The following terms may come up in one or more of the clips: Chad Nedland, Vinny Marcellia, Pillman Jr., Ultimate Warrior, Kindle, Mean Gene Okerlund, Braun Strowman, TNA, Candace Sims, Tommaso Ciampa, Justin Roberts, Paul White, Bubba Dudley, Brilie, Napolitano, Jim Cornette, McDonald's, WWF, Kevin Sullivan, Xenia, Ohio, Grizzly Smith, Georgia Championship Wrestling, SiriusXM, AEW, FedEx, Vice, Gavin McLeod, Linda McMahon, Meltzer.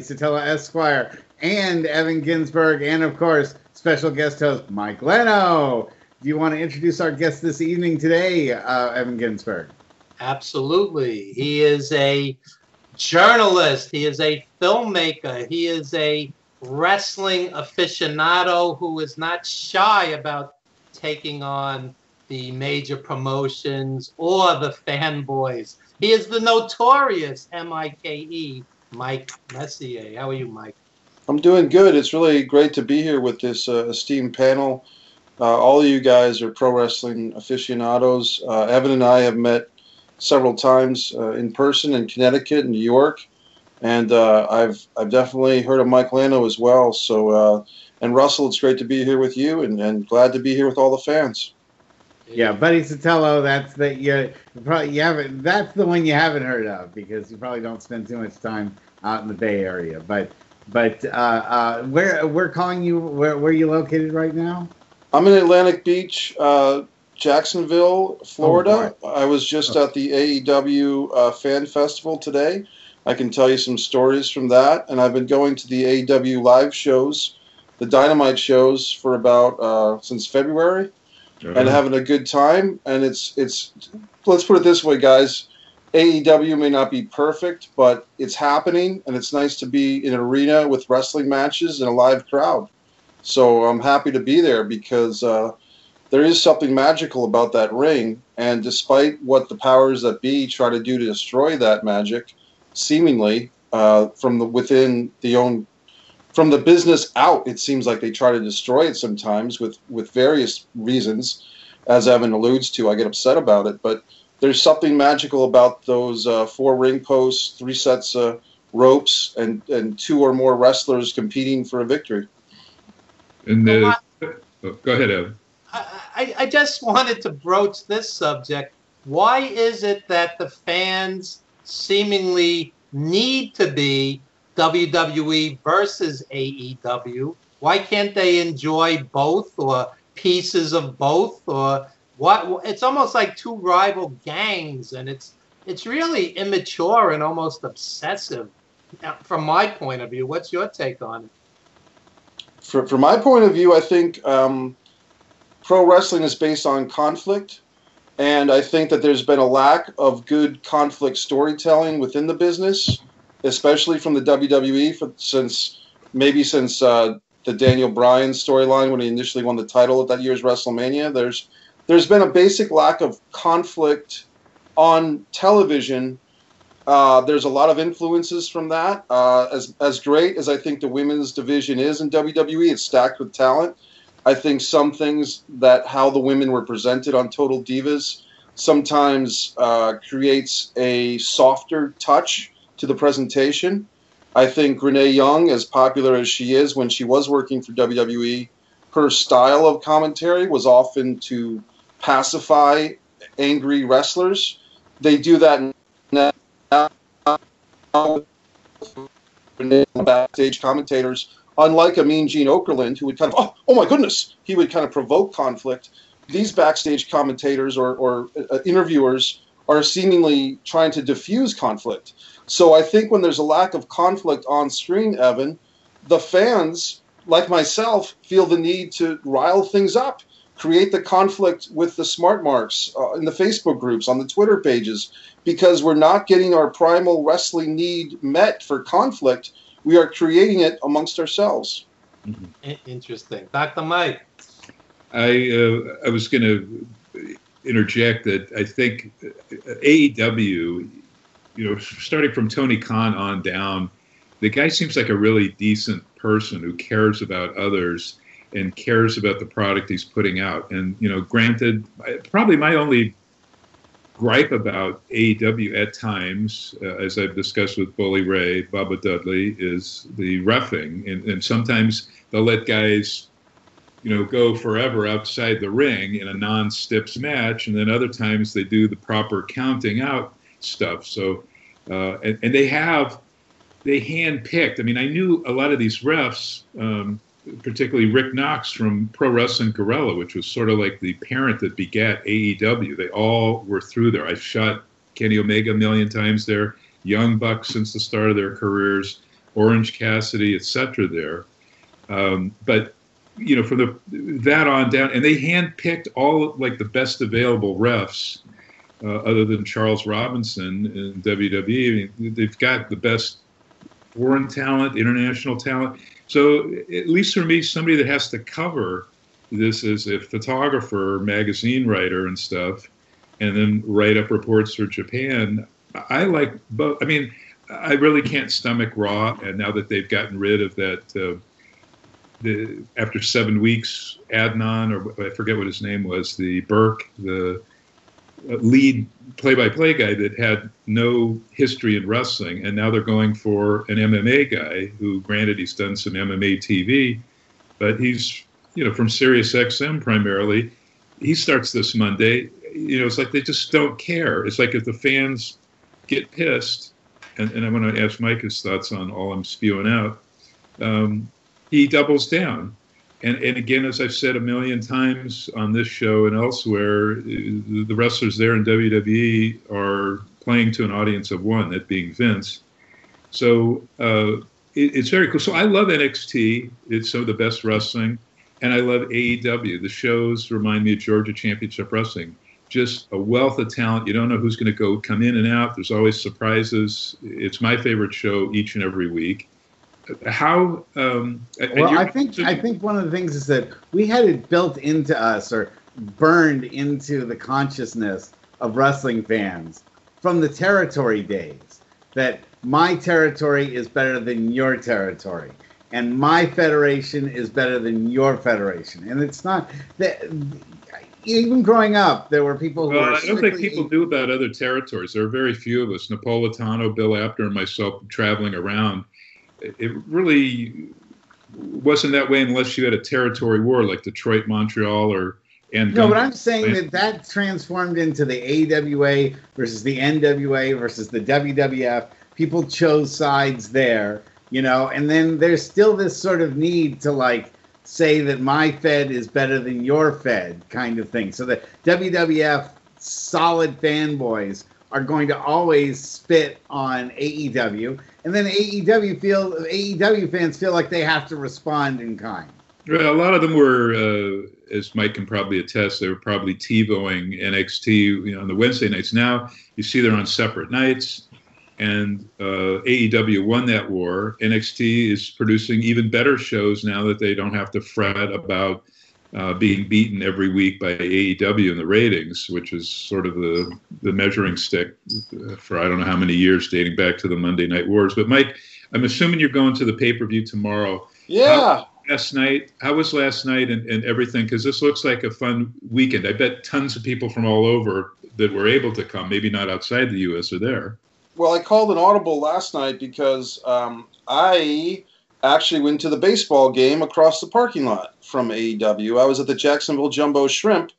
Buddy Sutello Esquire, and Evan Ginsberg, and of course, special guest host Mike Lano. Do you want to introduce our guest this evening today, Evan Ginsberg? Absolutely. He is a journalist. He is a filmmaker. He is a wrestling aficionado who is not shy about taking on the major promotions or the fanboys. He is the notorious M-I-K-E, Mike Messier. How are you, Mike? I'm doing good. It's really great to be here with this esteemed panel. All of you guys are pro wrestling aficionados. Evan and I have met several times in person in Connecticut and New York, and I've definitely heard of Mike Lano as well. So, and Russell, it's great to be here with you, and glad to be here with all the fans. Yeah, Buddy Sutello, that's the one you haven't heard of because you probably don't spend too much time out in the Bay Area. But we're calling you. Where are you located right now? I'm in Atlantic Beach, Jacksonville, Florida. Oh, I was just at the AEW Fan Festival today. I can tell you some stories from that. And I've been going to the AEW live shows, the Dynamite shows, for about since February, and having a good time. And it's let's put it this way, guys. AEW may not be perfect, but it's happening, and it's nice to be in an arena with wrestling matches and a live crowd. So I'm happy to be there because there is something magical about that ring. And despite what the powers that be try to do to destroy that magic, seemingly from the business out, it seems like they try to destroy it sometimes with various reasons. As Evan alludes to, I get upset about it, but there's something magical about those 4 ring posts, 3 sets of ropes, and 2 or more wrestlers competing for a victory. And go ahead, Evan. I just wanted to broach this subject. Why is it that the fans seemingly need to be WWE versus AEW? Why can't they enjoy both or pieces of both? Or what? It's almost like 2 rival gangs, and it's really immature and almost obsessive from my point of view. What's your take on it? From my point of view, I think pro wrestling is based on conflict, and I think that there's been a lack of good conflict storytelling within the business, especially from the WWE since the Daniel Bryan storyline when he initially won the title at that year's WrestleMania. There's been a basic lack of conflict on television. There's a lot of influences from that. As great as I think the women's division is in WWE, it's stacked with talent. I think some things that how the women were presented on Total Divas sometimes creates a softer touch to the presentation. I think Renee Young, as popular as she is when she was working for WWE, her style of commentary was often to pacify angry wrestlers. They do that now. Backstage commentators, unlike a Mean Gene Okerlund, who would kind of, oh my goodness, he would kind of provoke conflict. These backstage commentators or interviewers are seemingly trying to diffuse conflict. So I think when there's a lack of conflict on screen, Evan, the fans, like myself, feel the need to rile things up, create the conflict with the smart marks in the Facebook groups, on the Twitter pages, because we're not getting our primal wrestling need met for conflict. We are creating it amongst ourselves. Mm-hmm. Interesting. Dr. Mike. I was going to interject that I think AEW, starting from Tony Khan on down, the guy seems like a really decent person who cares about others and cares about the product he's putting out. And, granted, probably my only gripe about AEW at times, as I've discussed with Bully Ray, Bubba Dudley, is the reffing. And sometimes they'll let guys, go forever outside the ring in a non-stips match. And then other times they do the proper counting out stuff. So, and they handpicked. I mean, I knew a lot of these refs, particularly Rick Knox from Pro Wrestling Guerrilla, which was sort of like the parent that begat AEW. They all were through there. I've shot Kenny Omega a million times there, Young Bucks since the start of their careers, Orange Cassidy, etc. there. But, you know, from that on down, and they handpicked all, like, the best available refs, other than Charles Robinson in WWE. I mean, they've got the best foreign talent, international talent. So at least for me, somebody that has to cover this as a photographer, magazine writer and stuff, and then write up reports for Japan, I like both. I mean, I really can't stomach Raw, and now that they've gotten rid of that, after 7 weeks, Adnan, or I forget what his name was, the Burke, the lead play-by-play guy that had no history in wrestling, and now they're going for an MMA guy who, granted, he's done some MMA TV, but he's, you know, from SiriusXM primarily. He starts this Monday. You know, it's like they just don't care. It's like if the fans get pissed, and I'm going to ask Mike his thoughts on all I'm spewing out, he doubles down. And again, as I've said a million times on this show and elsewhere, the wrestlers there in WWE are playing to an audience of one, that being Vince. So it's very cool. So I love NXT. It's some of the best wrestling. And I love AEW. The shows remind me of Georgia Championship Wrestling. Just a wealth of talent. You don't know who's going to come in and out. There's always surprises. It's my favorite show each and every week. How? Well, I think one of the things is that we had it built into us, or burned into the consciousness of wrestling fans from the territory days, that my territory is better than your territory, and my federation is better than your federation. And it's not that. Even growing up, there were people who were I don't think people knew about other territories. There are very few of us. Napolitano, Bill Apter, and myself traveling around. It really wasn't that way unless you had a territory war like Detroit, Montreal, or and no. But I'm saying that transformed into the AWA versus the NWA versus the WWF. People chose sides there, you know. And then there's still this sort of need to like say that my Fed is better than your Fed kind of thing. So the WWF solid fanboys are going to always spit on AEW, and then AEW fans feel like they have to respond in kind. Well, a lot of them were, as Mike can probably attest, they were probably TiVoing NXT, you know, on the Wednesday nights. Now you see they're on separate nights, and AEW won that war. NXT is producing even better shows now that they don't have to fret about being beaten every week by AEW in the ratings, which is sort of the measuring stick for I don't know how many years, dating back to the Monday Night Wars. But Mike, I'm assuming you're going to the pay-per-view tomorrow. Yeah. How was last night and everything? Because this looks like a fun weekend. I bet tons of people from all over that were able to come, maybe not outside the U.S., are there. Well, I called an audible last night because I actually went to the baseball game across the parking lot from AEW. I was at the Jacksonville Jumbo Shrimp,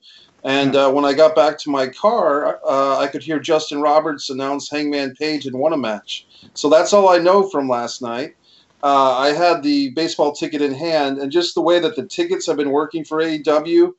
and when I got back to my car, I could hear Justin Roberts announce Hangman Page and won a match. So that's all I know from last night. I had the baseball ticket in hand, and just the way that the tickets have been working for AEW,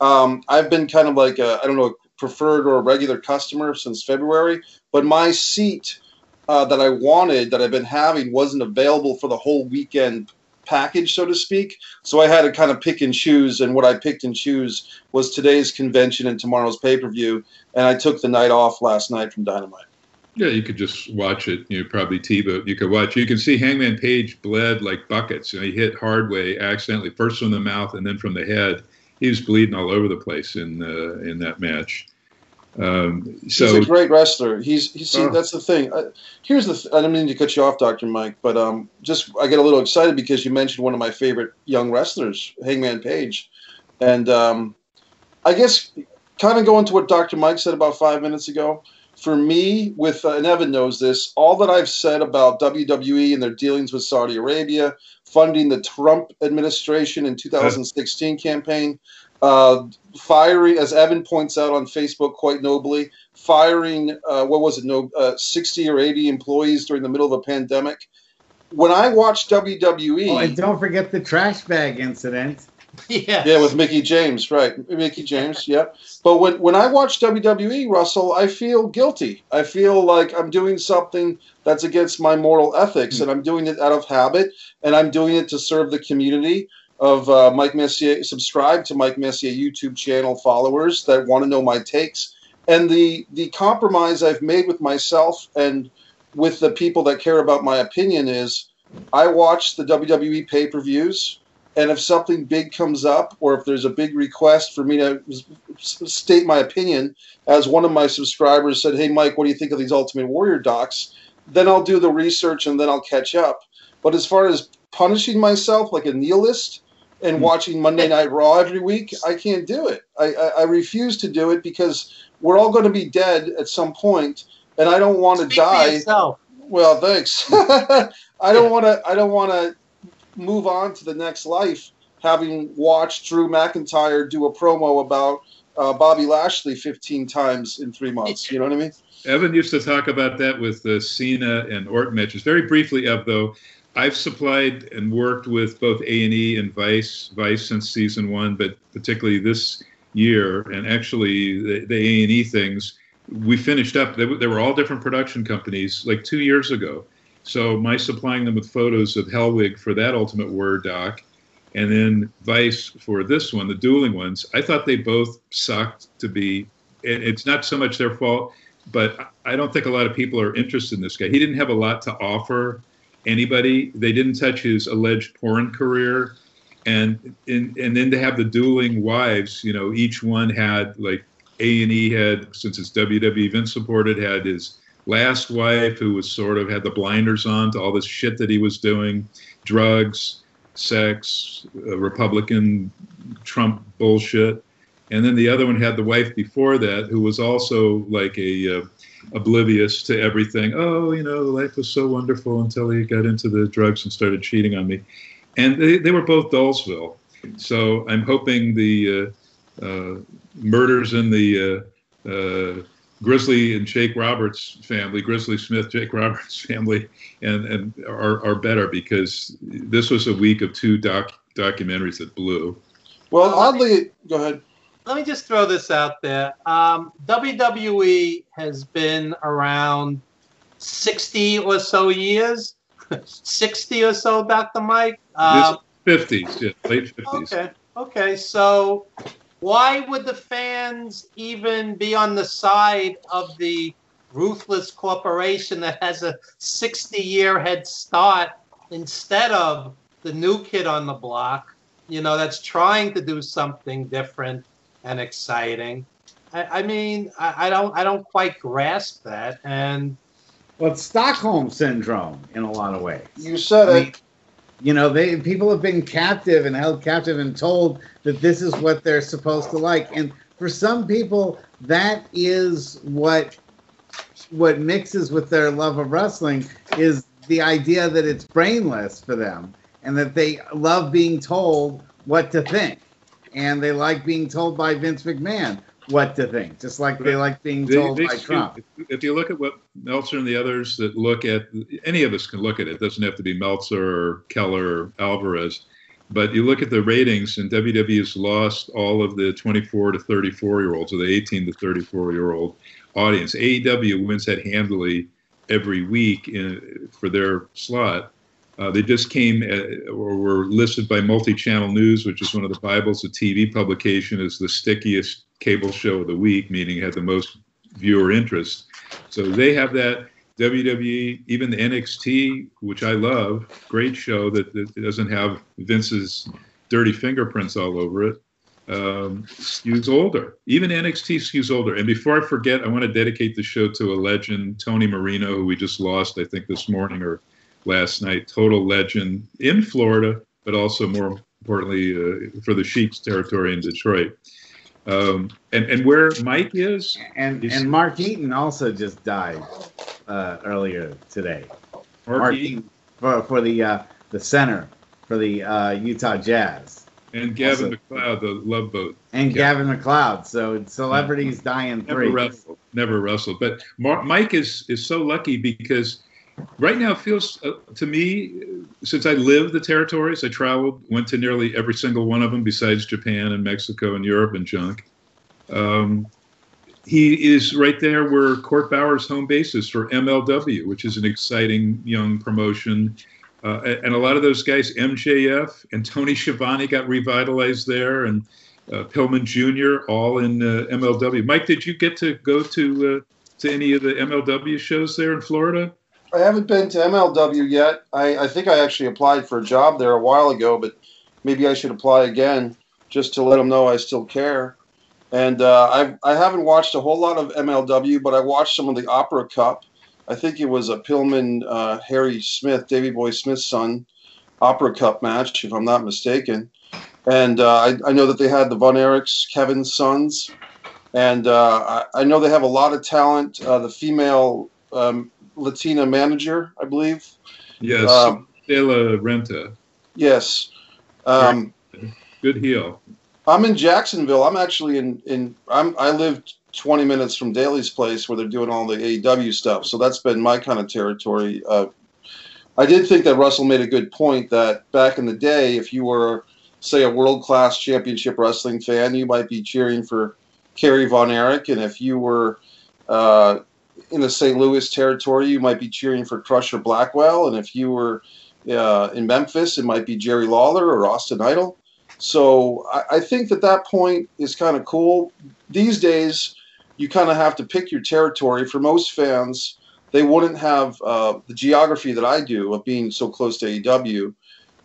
I've been kind of like a preferred or a regular customer since February, but my seat that I wanted, that I've been having, wasn't available for the whole weekend package, so to speak. So I had to kind of pick and choose, and what I picked and choose was today's convention and tomorrow's pay-per-view, and I took the night off last night from Dynamite. Yeah, you could just watch it. You know, probably TiVo. You could watch. You can see Hangman Page bled like buckets. You know, he hit hard way accidentally, first from the mouth and then from the head. He was bleeding all over the place in that match. So he's a great wrestler. That's the thing. I don't mean to cut you off, Dr. Mike, but I get a little excited because you mentioned one of my favorite young wrestlers, Hangman Page, and I guess kind of going to what Dr. Mike said about 5 minutes ago. For me, with and Evan knows this, all that I've said about WWE and their dealings with Saudi Arabia, funding the Trump administration in 2016 campaign. Firing, as Evan points out on Facebook quite nobly, firing 60 or 80 employees during the middle of a pandemic. When I watch WWE, and don't forget the trash bag incident. Yeah. Yeah, with Mickey James, right. Mickey James, yep. But when I watch WWE, Russell, I feel guilty. I feel like I'm doing something that's against my moral ethics, and I'm doing it out of habit, and I'm doing it to serve the community of Mike Messier. Subscribe to Mike Messier YouTube channel followers that want to know my takes. And the compromise I've made with myself and with the people that care about my opinion is I watch the WWE pay-per-views, and if something big comes up or if there's a big request for me to state my opinion, as one of my subscribers said, hey, Mike, what do you think of these Ultimate Warrior docs? Then I'll do the research and then I'll catch up. But as far as punishing myself like a nihilist and watching Monday Night Raw every week, I can't do it. I refuse to do it because we're all going to be dead at some point, and I don't want to die. Well, thanks. I don't want to move on to the next life having watched Drew McIntyre do a promo about Bobby Lashley 15 times in 3 months. You know what I mean? Evan used to talk about that with Cena and Orton matches. Very briefly, Ev, though, I've supplied and worked with both A&E and Vice since season one, but particularly this year, and actually the A&E things, we finished up. They were all different production companies like 2 years ago. So my supplying them with photos of Hellwig for that Ultimate Warrior doc, and then Vice for this one, the dueling ones, I thought they both sucked to be, and it's not so much their fault, but I don't think a lot of people are interested in this guy. He didn't have a lot to offer anybody. They didn't touch his alleged porn career. And then to have the dueling wives, you know, each one had, like A&E had, since it's WWE Vince supported, had his last wife, who was sort of had the blinders on to all this shit that he was doing, drugs, sex, Republican Trump bullshit. And then the other one had the wife before that, who was also like a oblivious to everything. Oh, you know, life was so wonderful until he got into the drugs and started cheating on me. And they were both Dolesville. So I'm hoping the murders in the Grizzly and Jake Roberts family, Grizzly Smith, Jake Roberts family, and are better, because this was a week of two documentaries that blew. Well, oddly, go ahead. Let me just throw this out there. WWE has been around 60 or so years, 60 or so, Dr. Mike. 50s, yeah, late 50s. Okay, so why would the fans even be on the side of the ruthless corporation that has a 60-year head start instead of the new kid on the block, you know, that's trying to do something different and exciting? I mean, I don't quite grasp that. And well, it's Stockholm syndrome in a lot of ways. You said it. You know, people have been captive and held captive and told that this is what they're supposed to like. And for some people, that is what mixes with their love of wrestling, is the idea that it's brainless for them and that they love being told what to think. And they like being told by Vince McMahon what to think, just like they like being told by Trump. If you look at what Meltzer and the others that look at, any of us can look at it. It doesn't have to be Meltzer or Keller or Alvarez. But you look at the ratings, and WWE has lost all of the 24 to 34-year-olds, or the 18 to 34-year-old audience. AEW wins that handily every week for their slot. They just came or were listed by Multi-Channel News, which is one of the Bibles of TV publication, as the stickiest cable show of the week, meaning it had the most viewer interest. So they have that. WWE, even the NXT, which I love, great show that doesn't have Vince's dirty fingerprints all over it, skews older. Even NXT skews older. And before I forget, I want to dedicate the show to a legend, Tony Marino, who we just lost, I think, this morning or last night. Total legend in Florida, but also more importantly for the Sheep's territory in Detroit. And where Mike is, and Mark Eaton also just died earlier today. Mark Eaton for the center for the Utah Jazz, and Gavin McLeod, the Love Boat, and Gavin McLeod. So celebrities die in three. Never wrestled. But Mike is so lucky, because right now it feels to me since I lived the territories, I traveled, went to nearly every single one of them besides Japan and Mexico and Europe and junk. He is right there where Court Bauer's home base is for MLW, which is an exciting young promotion. And a lot of those guys, MJF and Tony Schiavone got revitalized there, and Pillman Jr., all in MLW. Mike, did you get to go to any of the MLW shows there in Florida? I haven't been to MLW yet. I think I actually applied for a job there a while ago, but maybe I should apply again just to let them know I still care. And I haven't watched a whole lot of MLW, but I watched some of the Opera Cup. I think it was a Pillman, Harry Smith, Davey Boy Smith's son, Opera Cup match, if I'm not mistaken. And I know that they had the Von Erichs, Kevin's sons. And I know they have a lot of talent. The female Latina manager, I believe. Yes, Satella Renta. Yes. Good heel. I'm in Jacksonville. I'm actually I lived 20 minutes from Daly's place where they're doing all the AEW stuff. So that's been my kind of territory. I did think that Russell made a good point that back in the day, if you were, say, a world-class championship wrestling fan, you might be cheering for Kerry Von Erich. And if you were in the St. Louis territory, you might be cheering for Crusher Blackwell. And if you were in Memphis, it might be Jerry Lawler or Austin Idol. So I think that point is kind of cool. These days, you kind of have to pick your territory. For most fans, they wouldn't have the geography that I do of being so close to AEW.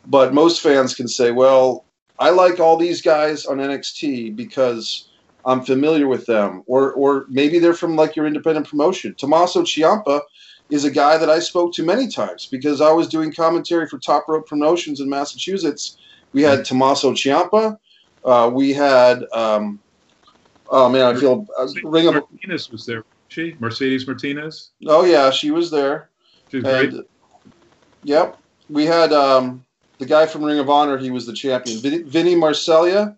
But most fans can say, well, I like all these guys on NXT because I'm familiar with them. Or maybe they're from like your independent promotion. Tommaso Ciampa is a guy that I spoke to many times because I was doing commentary for Top Rope Promotions in Massachusetts. We had Tommaso Ciampa. We had, oh man, I feel Mercedes was there. She Mercedes Martinez. Oh yeah, she was there. She's great. Yep, we had the guy from Ring of Honor. He was the champion, Vinny Marcellia.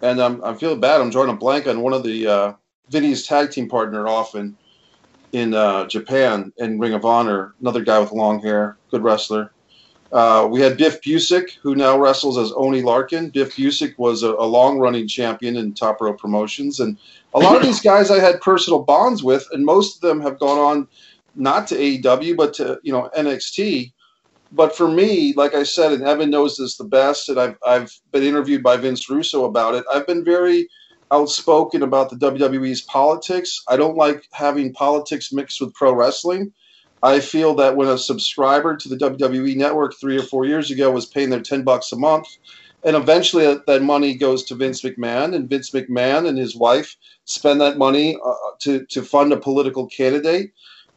And I feel bad. I'm drawing a blank on one of the Vinny's tag team partner often in Japan and Ring of Honor. Another guy with long hair, good wrestler. We had Biff Busick, who now wrestles as Oni Larkin. Biff Busick was a long-running champion in Top Row Promotions. And a lot of these guys I had personal bonds with, and most of them have gone on not to AEW but to NXT. But for me, like I said, and Evan knows this the best, and I've been interviewed by Vince Russo about it, I've been very outspoken about the WWE's politics. I don't like having politics mixed with pro wrestling. I feel that when a subscriber to the WWE Network 3 or 4 years ago was paying their $10 a month, and eventually that money goes to Vince McMahon, and Vince McMahon and his wife spend that money to fund a political candidate,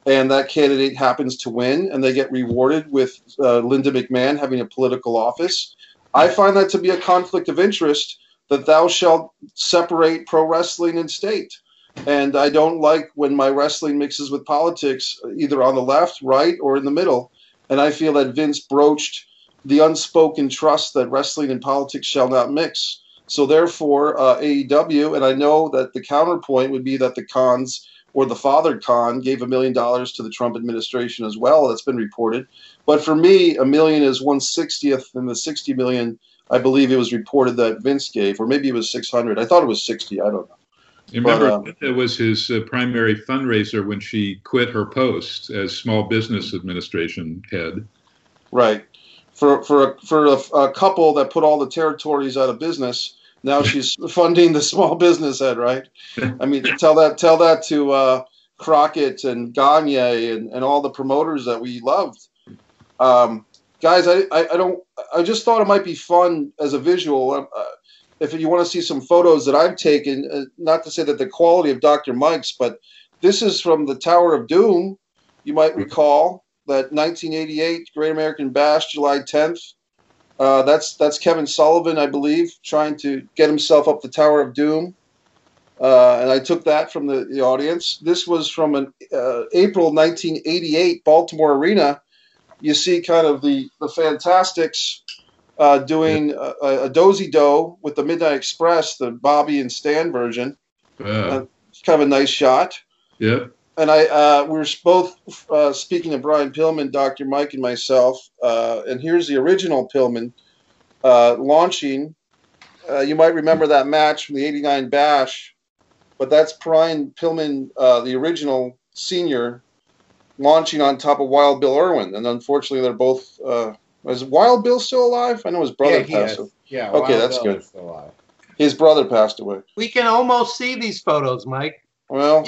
and that candidate happens to win, and they get rewarded with Linda McMahon having a political office. I find that to be a conflict of interest, that thou shalt separate pro wrestling and state. And I don't like when my wrestling mixes with politics, either on the left, right, or in the middle. And I feel that Vince broached the unspoken trust that wrestling and politics shall not mix. So therefore, AEW, and I know that the counterpoint would be that the Khans or the father Khan gave $1 million to the Trump administration as well. That's been reported. But for me, $1 million is 1/60th in the $60 million. I believe it was reported that Vince gave, or maybe it was 600. I thought it was 60. I don't know. You remember, it was his primary fundraiser when she quit her post as Small Business Administration head. Right. For a couple that put all the territories out of business, now she's funding the small business head, right? I mean, tell that to Crockett and Gagne and all the promoters that we loved. Guys, I just thought it might be fun as a visual. If you want to see some photos that I've taken, not to say that the quality of Dr. Mike's, but this is from the Tower of Doom. You might recall that 1988 Great American Bash, July 10th. That's Kevin Sullivan, I believe, trying to get himself up the Tower of Doom. And I took that from the audience. This was from an April 1988 Baltimore Arena. You see kind of the Fantastics doing a do-si-do with the Midnight Express, the Bobby and Stan version. Kind of a nice shot. Yeah. And we were both speaking of Brian Pillman, Dr. Mike and myself. And here's the original Pillman launching. You might remember that match from the 89 Bash, but that's Brian Pillman, the original senior, launching on top of Wild Bill Irwin. And unfortunately, they're both is Wild Bill still alive? I know his brother passed away. Yeah, okay, Wild that's Bill good. Is still alive. His brother passed away. We can almost see these photos, Mike. Well,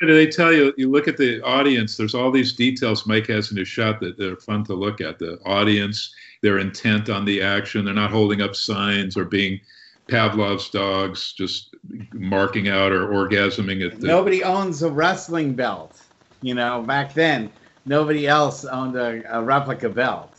they tell you, you look at the audience, there's all these details Mike has in his shot that they're fun to look at. The audience, their intent on the action, they're not holding up signs or being Pavlov's dogs, just marking out or orgasming at the... Nobody owns a wrestling belt. You know, back then, nobody else owned a replica belt.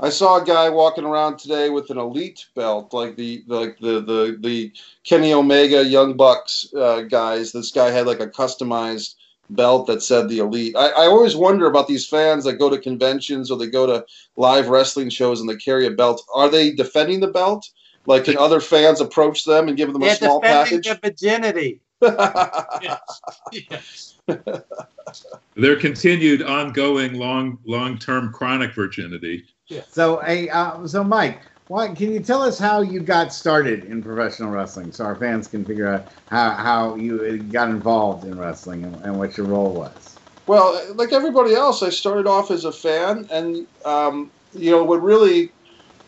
I saw a guy walking around today with an Elite belt, like the Kenny Omega Young Bucks guys. This guy had like a customized belt that said the Elite. I always wonder about these fans that go to conventions or they go to live wrestling shows and they carry a belt. Are they defending the belt? Like, can other fans approach them and give them a small package? They're defending their virginity. Yes. Their continued, ongoing, long-term chronic virginity. Yeah. So, so Mike, can you tell us how you got started in professional wrestling so our fans can figure out how you got involved in wrestling and what your role was? Well, like everybody else, I started off as a fan, and, you know, what really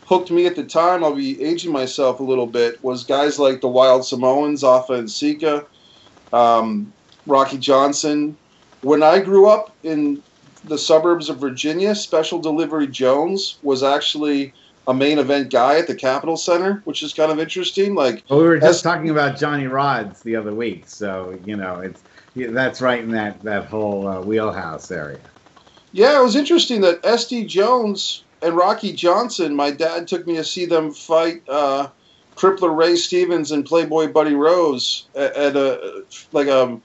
hooked me at the time, I'll be aging myself a little bit, was guys like the Wild Samoans, Afa and Sika, Rocky Johnson. When I grew up in the suburbs of Virginia, Special Delivery Jones was actually a main event guy at the Capitol Center, which is kind of interesting. Like, well, we were just talking about Johnny Rods the other week, so you know that's right in that whole wheelhouse area. Yeah, it was interesting that SD Jones and Rocky Johnson. My dad took me to see them fight Crippler Ray Stevens and Playboy Buddy Rose at February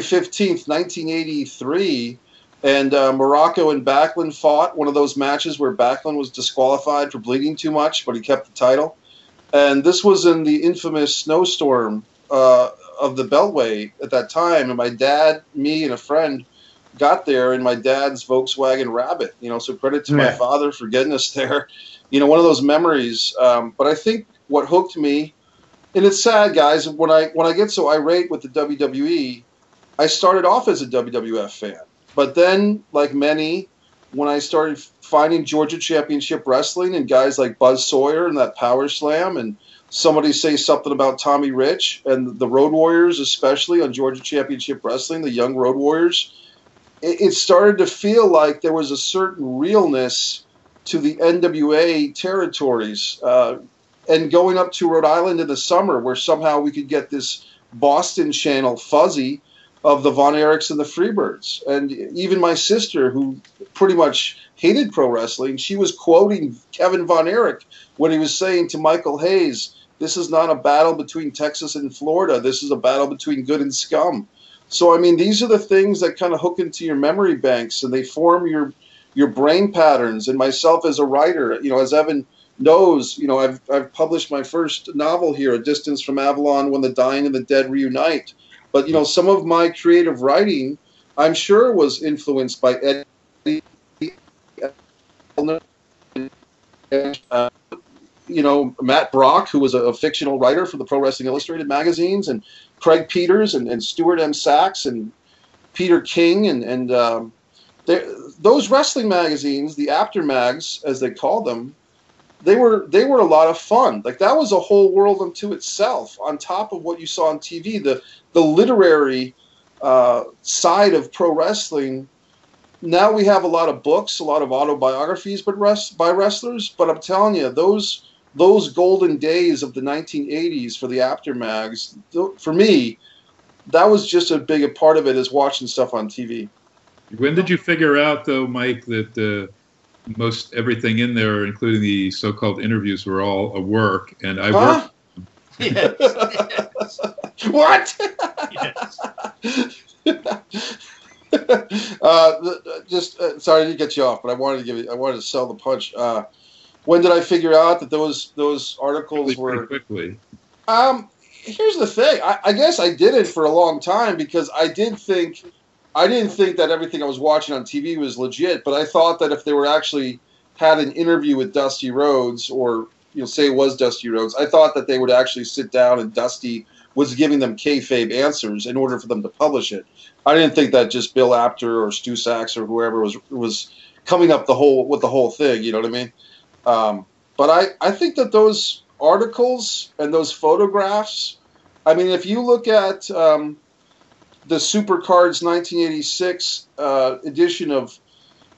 15th, 1983. And Morocco and Backlund fought, one of those matches where Backlund was disqualified for bleeding too much, but he kept the title. And this was in the infamous snowstorm of the Beltway at that time. And my dad, me, and a friend got there in my dad's Volkswagen Rabbit. You know, so credit to my father for getting us there. You know, one of those memories. But I think what hooked me, and it's sad, guys, when I get so irate with the WWE, I started off as a WWF fan. But then, like many, when I started finding Georgia Championship Wrestling and guys like Buzz Sawyer and that Power Slam, and somebody say something about Tommy Rich and the Road Warriors, especially on Georgia Championship Wrestling, the young Road Warriors, it started to feel like there was a certain realness to the NWA territories. And going up to Rhode Island in the summer where somehow we could get this Boston channel fuzzy of the Von Erichs and the Freebirds. And even my sister, who pretty much hated pro wrestling, she was quoting Kevin Von Erich when he was saying to Michael Hayes, this is not a battle between Texas and Florida. This is a battle between good and scum. So, I mean, these are the things that kind of hook into your memory banks and they form your brain patterns. And myself as a writer, you know, as Evan knows, you know, I've published my first novel here, A Distance from Avalon, When the Dying and the Dead Reunite. But, you know, some of my creative writing, I'm sure, was influenced by Eddie, you know, Matt Brock, who was a fictional writer for the Pro Wrestling Illustrated magazines, and Craig Peters and Stuart M. Sachs and Peter King. And those wrestling magazines, the Apter mags, as they called them, They were a lot of fun. Like, that was a whole world unto itself on top of what you saw on TV. The literary side of pro wrestling. Now we have a lot of books, a lot of autobiographies by wrestlers. But I'm telling you, those golden days of the 1980s for the Apter mags, for me, that was just a big part of it is watching stuff on TV. When did you figure out, though, Mike, that most everything in there, including the so-called interviews, were all a work, and I worked. Yes. Yes. What? Yes. Sorry to get you off, but I wanted to sell the punch. When did I figure out that those articles were? Pretty quickly. here's the thing. I guess I did it for a long time because I didn't think that everything I was watching on TV was legit, but I thought that if they were actually had an interview with Dusty Rhodes, or say it was Dusty Rhodes, I thought that they would actually sit down and Dusty was giving them kayfabe answers in order for them to publish it. I didn't think that just Bill Apter or Stu Sachs or whoever was coming up with the whole thing. You know what I mean? But I think that those articles and those photographs, I mean, if you look at the Supercards 1986 edition of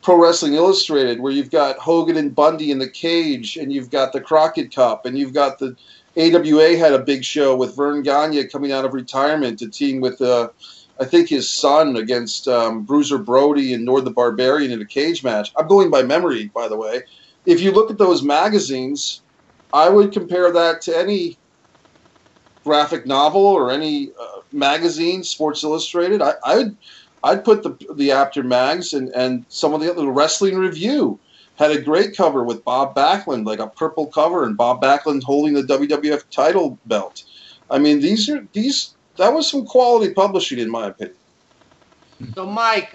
Pro Wrestling Illustrated, where you've got Hogan and Bundy in the cage, and you've got the Crockett Cup, and you've got the AWA had a big show with Vern Gagne coming out of retirement to team with, I think, his son against Bruiser Brody and Nord the Barbarian in a cage match. I'm going by memory, by the way. If you look at those magazines, I would compare that to any graphic novel or any magazine, Sports Illustrated. I'd put the Apter mags and some of the other. Wrestling Review had a great cover with Bob Backlund, like a purple cover, and Bob Backlund holding the WWF title belt. I mean, that was some quality publishing, in my opinion. So, Mike,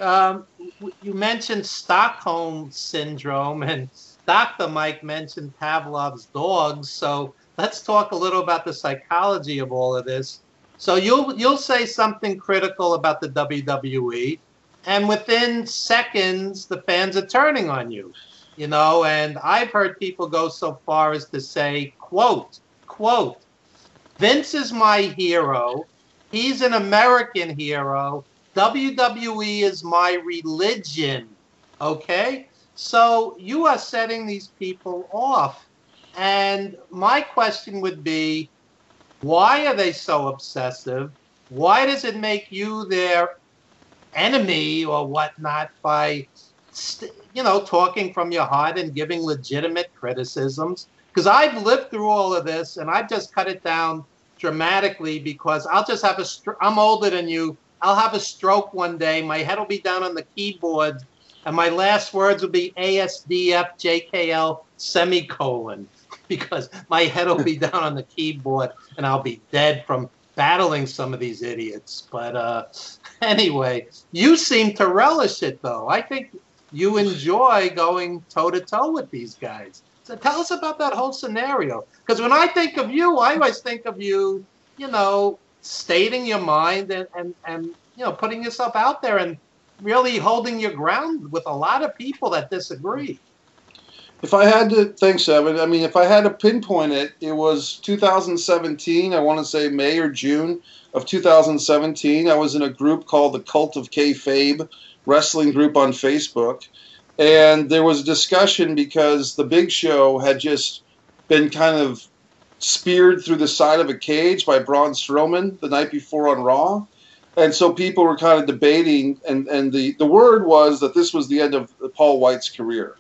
you mentioned Stockholm Syndrome, and Dr. Mike mentioned Pavlov's dogs. So let's talk a little about the psychology of all of this. So you'll say something critical about the WWE, and within seconds, the fans are turning on you, and I've heard people go so far as to say, quote, "Vince is my hero. He's an American hero. WWE is my religion." Okay? So you are setting these people off. And my question would be, why are they so obsessive? Why does it make you their enemy or whatnot by, talking from your heart and giving legitimate criticisms? Because I've lived through all of this, and I've just cut it down dramatically because I'll just have I'm older than you. I'll have a stroke one day. My head will be down on the keyboard, and my last words will be ASDFJKL ; because my head will be down on the keyboard and I'll be dead from battling some of these idiots. But anyway, you seem to relish it, though. I think you enjoy going toe-to-toe with these guys. So tell us about that whole scenario. Because when I think of you, I always think of you, stating your mind and putting yourself out there and really holding your ground with a lot of people that disagree. If I had to, thanks, Evan. I mean, if I had to pinpoint it, it was 2017. I want to say May or June of 2017. I was in a group called the Cult of Kayfabe Wrestling Group on Facebook. And there was a discussion because the Big Show had just been kind of speared through the side of a cage by Braun Strowman the night before on Raw. And so people were kind of debating, and the word was that this was the end of Paul White's career.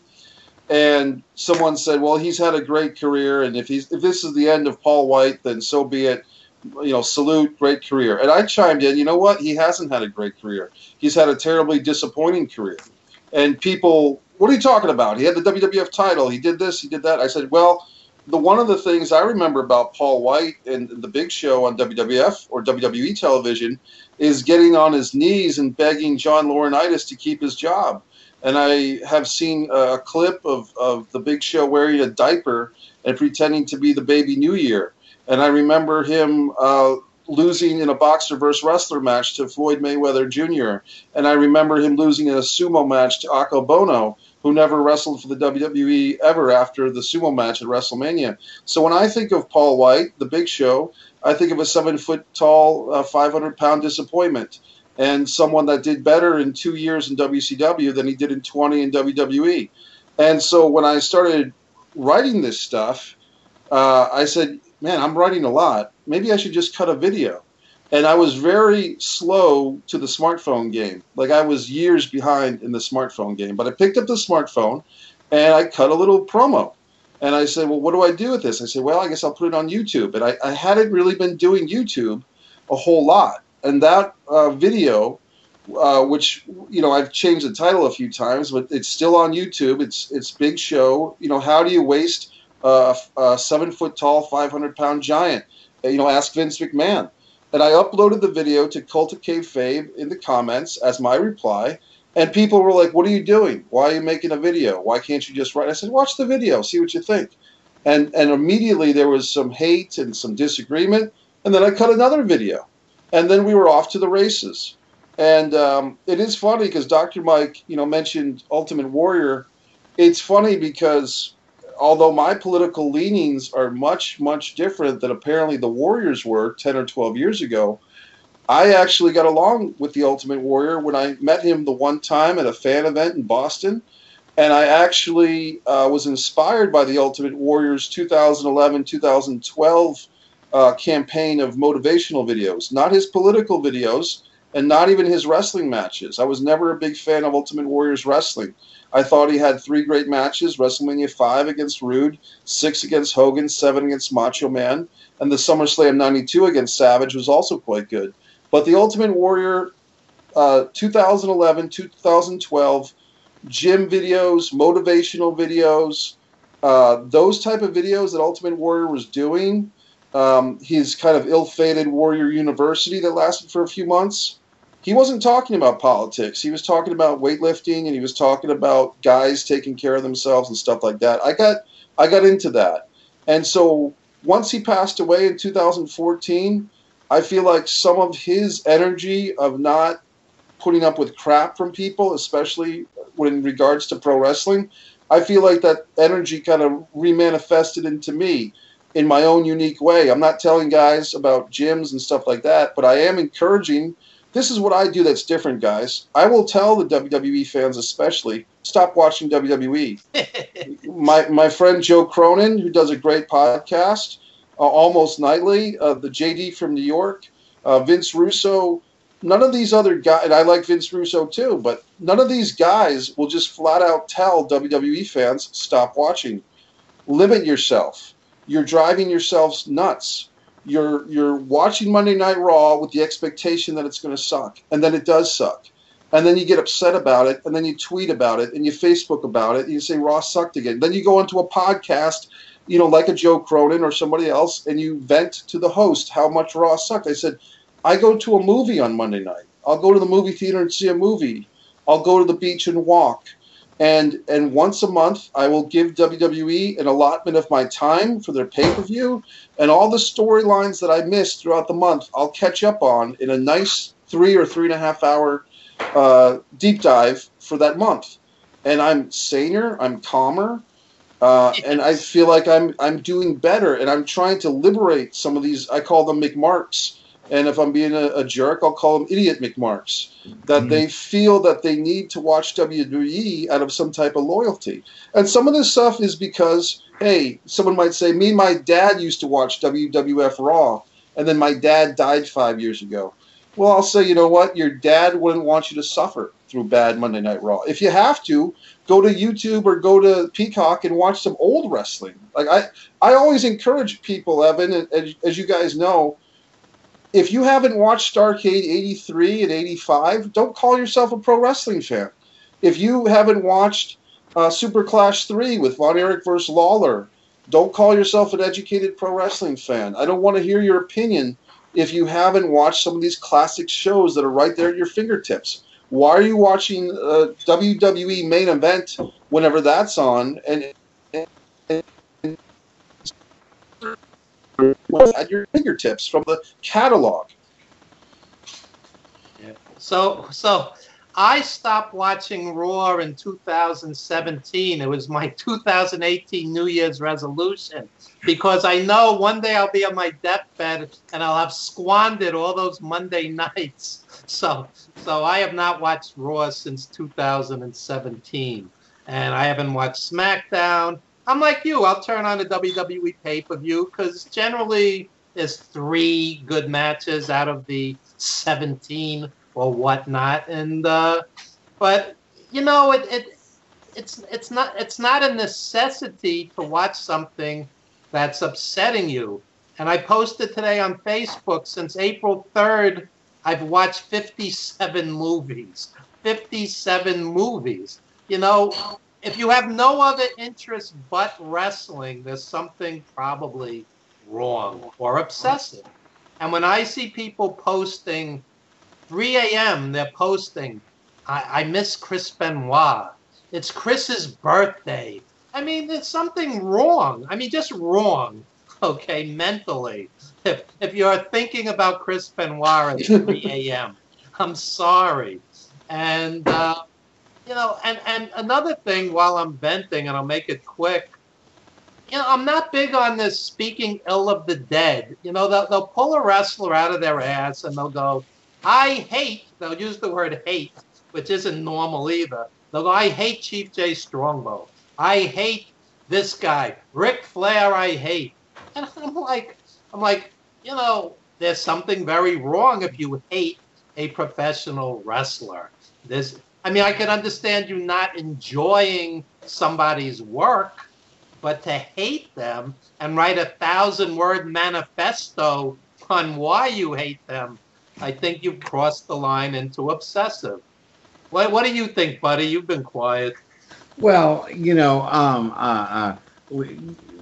And someone said, well, he's had a great career, and if this is the end of Paul White, then so be it. Salute, great career. And I chimed in, you know what? He hasn't had a great career. He's had a terribly disappointing career. And people, what are you talking about? He had the WWF title. He did this, he did that. I said, well, one of the things I remember about Paul White and the Big Show on WWF or WWE television is getting on his knees and begging John Laurinaitis to keep his job. And I have seen a clip of the Big Show wearing a diaper and pretending to be the Baby New Year. And I remember him losing in a boxer versus wrestler match to Floyd Mayweather Jr. And I remember him losing in a sumo match to Akko Bono, who never wrestled for the WWE ever after the sumo match at WrestleMania. So when I think of Paul White, the Big Show, I think of a 7-foot-tall, 500-pound disappointment, and someone that did better in 2 years in WCW than he did in 20 in WWE. And so when I started writing this stuff, I said, man, I'm writing a lot. Maybe I should just cut a video. And I was very slow to the smartphone game. Like, I was years behind in the smartphone game. But I picked up the smartphone, and I cut a little promo. And I said, well, what do I do with this? I said, well, I guess I'll put it on YouTube. And I hadn't really been doing YouTube a whole lot. And that video, which, I've changed the title a few times, but it's still on YouTube. It's Big Show. How do you waste a 7-foot-tall, 500-pound giant? you know, Ask Vince McMahon. And I uploaded the video to Cult of Kayfabe in the comments as my reply. And people were like, what are you doing? Why are you making a video? Why can't you just write? I said, watch the video, see what you think. And immediately there was some hate and some disagreement. And then I cut another video. And then we were off to the races. And it is funny because Dr. Mike, you know, mentioned Ultimate Warrior. It's funny because although my political leanings are much, much different than apparently the Warriors were 10 or 12 years ago, I actually got along with the Ultimate Warrior when I met him the one time at a fan event in Boston. And I actually was inspired by the Ultimate Warrior's 2011-2012 campaign of motivational videos, not his political videos and not even his wrestling matches. I was never a big fan of Ultimate Warrior's wrestling. I thought he had three great matches, WrestleMania 5 against Rude, 6 against Hogan, 7 against Macho Man, and the SummerSlam 92 against Savage was also quite good. But the Ultimate Warrior 2011, 2012 gym videos, motivational videos, those type of videos that Ultimate Warrior was doing, his kind of ill-fated Warrior University that lasted for a few months, he wasn't talking about politics. He was talking about weightlifting, and he was talking about guys taking care of themselves and stuff like that. I got into that. And so once he passed away in 2014, I feel like some of his energy of not putting up with crap from people, especially when in regards to pro wrestling, I feel like that energy kind of remanifested into me in my own unique way. I'm not telling guys about gyms and stuff like that, but I am encouraging. This is what I do that's different, guys. I will tell the WWE fans especially, stop watching WWE. My friend Joe Cronin, who does a great podcast, almost nightly, the JD from New York, Vince Russo, none of these other guys, and I like Vince Russo too, but none of these guys will just flat out tell WWE fans, stop watching. Limit yourself. You're driving yourselves nuts. You're watching Monday Night Raw with the expectation that it's going to suck, and then it does suck. And then you get upset about it, and then you tweet about it, and you Facebook about it, and you say Raw sucked again. Then you go into a podcast, you know, like a Joe Cronin or somebody else, and you vent to the host how much Raw sucked. I said, I go to a movie on Monday night. I'll go to the movie theater and see a movie. I'll go to the beach and walk. And once a month, I will give WWE an allotment of my time for their pay-per-view, and all the storylines that I missed throughout the month, I'll catch up on in a nice 3 or 3.5 hour deep dive for that month. And I'm saner, I'm calmer, and I feel like I'm doing better, and I'm trying to liberate some of these, I call them McMarks. And if I'm being a jerk, I'll call them idiot McMarks, that they feel that they need to watch WWE out of some type of loyalty. And some of this stuff is because, hey, someone might say, me and my dad used to watch WWF Raw, and then my dad died 5 years ago. Well, I'll say, you know what? Your dad wouldn't want you to suffer through bad Monday Night Raw. If you have to, go to YouTube or go to Peacock and watch some old wrestling. Like I always encourage people, Evan, and as you guys know, if you haven't watched Starrcade 83 and 85, don't call yourself a pro wrestling fan. If you haven't watched Super Clash 3 with Von Erich versus Lawler, don't call yourself an educated pro wrestling fan. I don't want to hear your opinion if you haven't watched some of these classic shows that are right there at your fingertips. Why are you watching WWE Main Event whenever that's on? At your fingertips from the catalog. Yeah. So I stopped watching Raw in 2017. It was my 2018 New Year's resolution because I know one day I'll be on my deathbed and I'll have squandered all those Monday nights. So I have not watched Raw since 2017, and I haven't watched SmackDown. I'm like you. I'll turn on the WWE pay-per-view because generally there's 3 good matches out of the 17 or whatnot. And but you know, it's not a necessity to watch something that's upsetting you. And I posted today on Facebook, since April 3rd, I've watched 57 movies. 57 movies. You know. If you have no other interest but wrestling, there's something probably wrong or obsessive. And when I see people posting 3 a.m., they're posting, I miss Chris Benoit. It's Chris's birthday. I mean, there's something wrong. I mean, just wrong, okay, mentally. If you're thinking about Chris Benoit at 3 a.m., I'm sorry. And, you know, and another thing while I'm venting, and I'll make it quick, you know, I'm not big on this speaking ill of the dead. You know, they'll pull a wrestler out of their ass and they'll go, I hate, they'll use the word hate, which isn't normal either. They'll go, I hate Chief Jay Strongbow. I hate this guy. Ric Flair, I hate. And I'm like, you know, there's something very wrong if you hate a professional wrestler. This, I mean, I can understand you not enjoying somebody's work, but to hate them and write a 1,000-word manifesto on why you hate them, I think you've crossed the line into obsessive. What do you think, buddy? You've been quiet. Well, you know,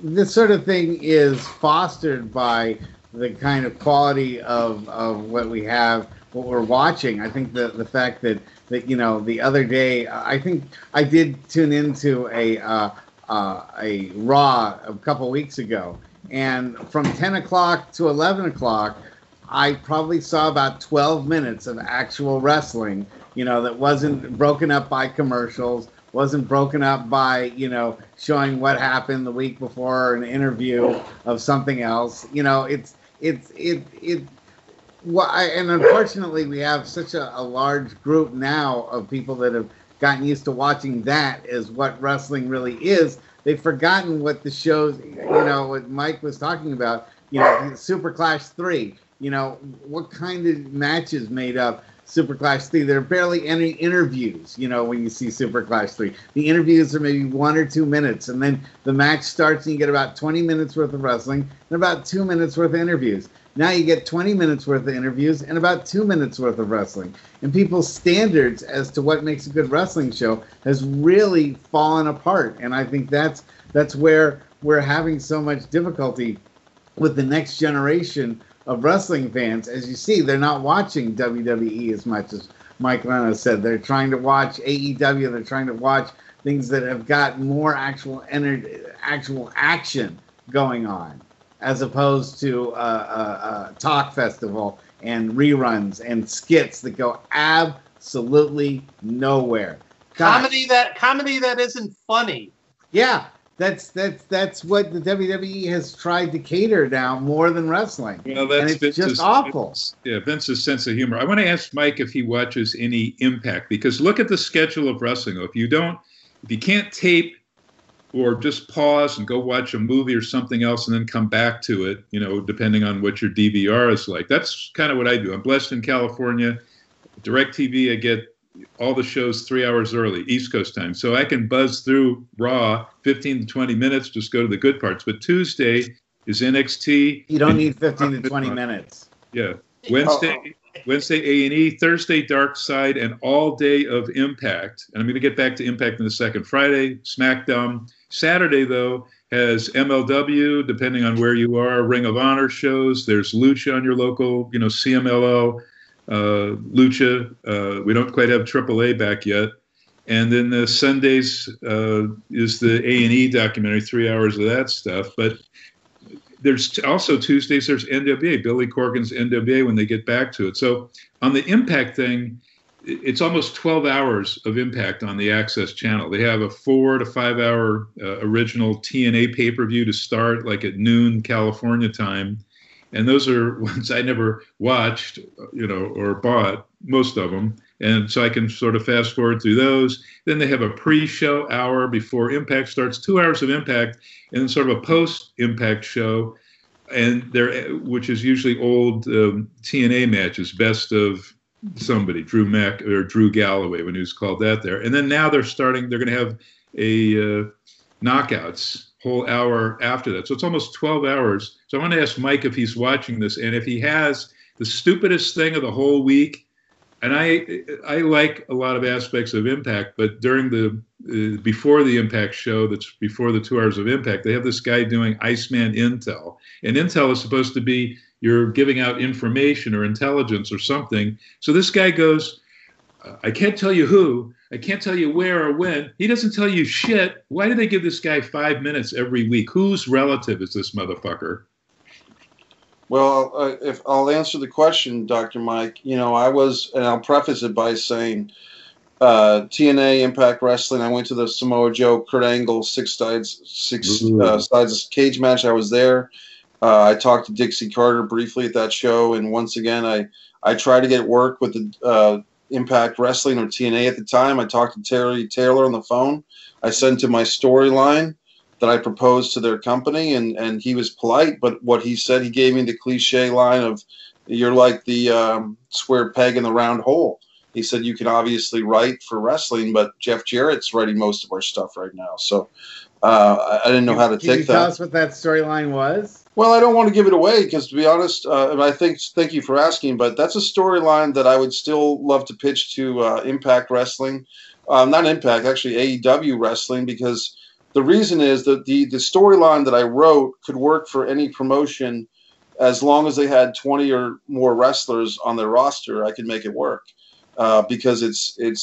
this sort of thing is fostered by the kind of quality of what we have, what we're watching. I think the fact that, you know, the other day, I think I did tune into a Raw a couple weeks ago, and from 10 o'clock to 11 o'clock I probably saw about 12 minutes of actual wrestling, you know, that wasn't broken up by commercials, wasn't broken up by, you know, showing what happened the week before or an interview of something else. You know, and unfortunately we have such a large group now of people that have gotten used to watching that as what wrestling really is. They've forgotten what the shows, you know, what Mike was talking about, you know, Super Clash 3, you know, what kind of matches made up Super Clash 3? There are barely any interviews, you know, when you see Super Clash 3. The interviews are maybe 1 or 2 minutes, and then the match starts and you get about 20 minutes worth of wrestling and about 2 minutes worth of interviews. Now you get 20 minutes worth of interviews and about 2 minutes worth of wrestling. And people's standards as to what makes a good wrestling show has really fallen apart. And I think that's where we're having so much difficulty with the next generation of wrestling fans. As you see, they're not watching WWE as much as Mike Lano said. They're trying to watch AEW. They're trying to watch things that have got more actual action going on, as opposed to a talk festival and reruns and skits that go absolutely nowhere. Gosh. Comedy that isn't funny. Yeah, that's what the WWE has tried to cater now more than wrestling. Well, that's, and it's Vince's, just awful. Vince's sense of humor. I want to ask Mike if he watches any Impact, because look at the schedule of wrestling. If you can't tape or just pause and go watch a movie or something else and then come back to it, you know, depending on what your DVR is like. That's kind of what I do. I'm blessed in California. DirecTV, I get all the shows 3 hours early, East Coast time. So I can buzz through Raw, 15 to 20 minutes, just go to the good parts. But Tuesday is NXT. You don't need 15 to 20 minutes. Yeah. Wednesday A&E, Thursday Dark Side, and all day of Impact. And I'm going to get back to Impact in a second. Friday, SmackDown. Saturday, though, has MLW, depending on where you are, Ring of Honor shows. There's Lucha on your local, you know, CMLL, Lucha. We don't quite have AAA back yet. And then the Sundays is the A&E documentary, 3 hours of that stuff. But there's also Tuesdays, there's NWA, Billy Corgan's NWA when they get back to it. So on the Impact thing, it's almost 12 hours of Impact on the Access channel. They have a 4 to 5 hour original TNA pay-per-view to start like at noon California time. And those are ones I never watched, you know, or bought, most of them. And so I can sort of fast forward through those. Then they have a pre-show hour before Impact starts, 2 hours of Impact, and then sort of a post-Impact show, and which is usually old TNA matches, best of somebody, Drew Mack or Drew Galloway, when he was called that there. And then now they're going to have a knockouts whole hour after that. So it's almost 12 hours. So I want to ask Mike if he's watching this, and if he has, the stupidest thing of the whole week. And I like a lot of aspects of Impact, but during the before the Impact show, that's before the 2 hours of Impact, they have this guy doing Iceman Intel. And Intel is supposed to be you're giving out information or intelligence or something. So this guy goes, I can't tell you who, I can't tell you where or when. He doesn't tell you shit. Why do they give this guy 5 minutes every week? Whose relative is this motherfucker? Well, if I'll answer the question, Dr. Mike, you know, I was, and I'll preface it by saying, TNA Impact Wrestling, I went to the Samoa Joe, Kurt Angle, six sides cage match. I was there. I talked to Dixie Carter briefly at that show. And once again, I tried to get work with the Impact Wrestling or TNA at the time. I talked to Terry Taylor on the phone. I sent him my storyline that I proposed to their company, and he was polite, but what he said, he gave me the cliche line of, you're like the square peg in the round hole. He said, you can obviously write for wrestling, but Jeff Jarrett's writing most of our stuff right now. So I didn't know how to take that. Can you tell us what that storyline was? Well, I don't want to give it away because, to be honest, and I think, thank you for asking, but that's a storyline that I would still love to pitch to Impact Wrestling. Not Impact, actually AEW Wrestling, because the reason is that the storyline that I wrote could work for any promotion as long as they had 20 or more wrestlers on their roster. I could make it work because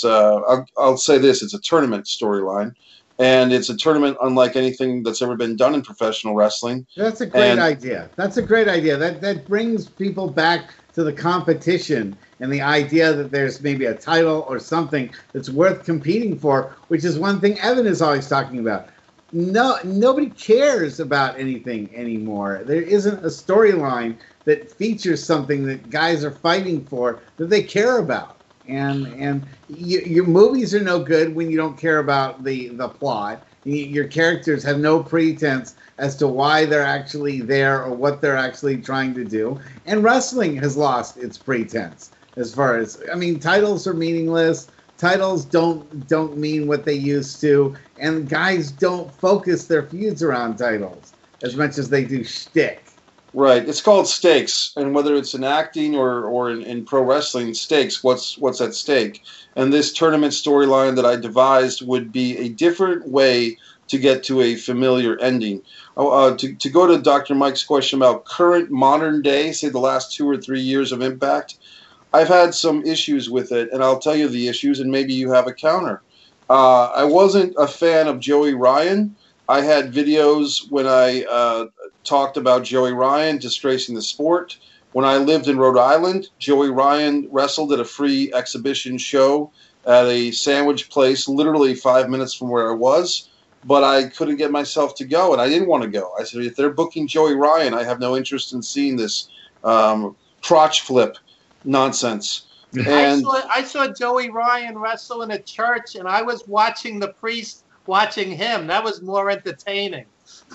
I'll say this, it's a tournament storyline, and it's a tournament unlike anything that's ever been done in professional wrestling. That's a great idea. That's a great idea. That brings people back to the competition and the idea that there's maybe a title or something that's worth competing for, which is one thing Evan is always talking about. No, nobody cares about anything anymore. There isn't a storyline that features something that guys are fighting for that they care about. And your movies are no good when you don't care about the plot. Your characters have no pretense as to why they're actually there or what they're actually trying to do. And wrestling has lost its pretense as far as, I mean, titles are meaningless. Titles don't mean what they used to, and guys don't focus their feuds around titles as much as they do shtick. Right. It's called stakes, and whether it's in acting or in pro wrestling, stakes, what's at stake? And this tournament storyline that I devised would be a different way to get to a familiar ending. To go to Dr. Mike's question about current modern day, say the last 2 or 3 years of Impact, I've had some issues with it, and I'll tell you the issues, and maybe you have a counter. I wasn't a fan of Joey Ryan. I had videos when I talked about Joey Ryan disgracing the sport. When I lived in Rhode Island, Joey Ryan wrestled at a free exhibition show at a sandwich place literally 5 minutes from where I was, but I couldn't get myself to go, and I didn't want to go. I said, if they're booking Joey Ryan, I have no interest in seeing this crotch flip nonsense. And I saw Joey Ryan wrestle in a church, and I was watching the priest watching him. That was more entertaining.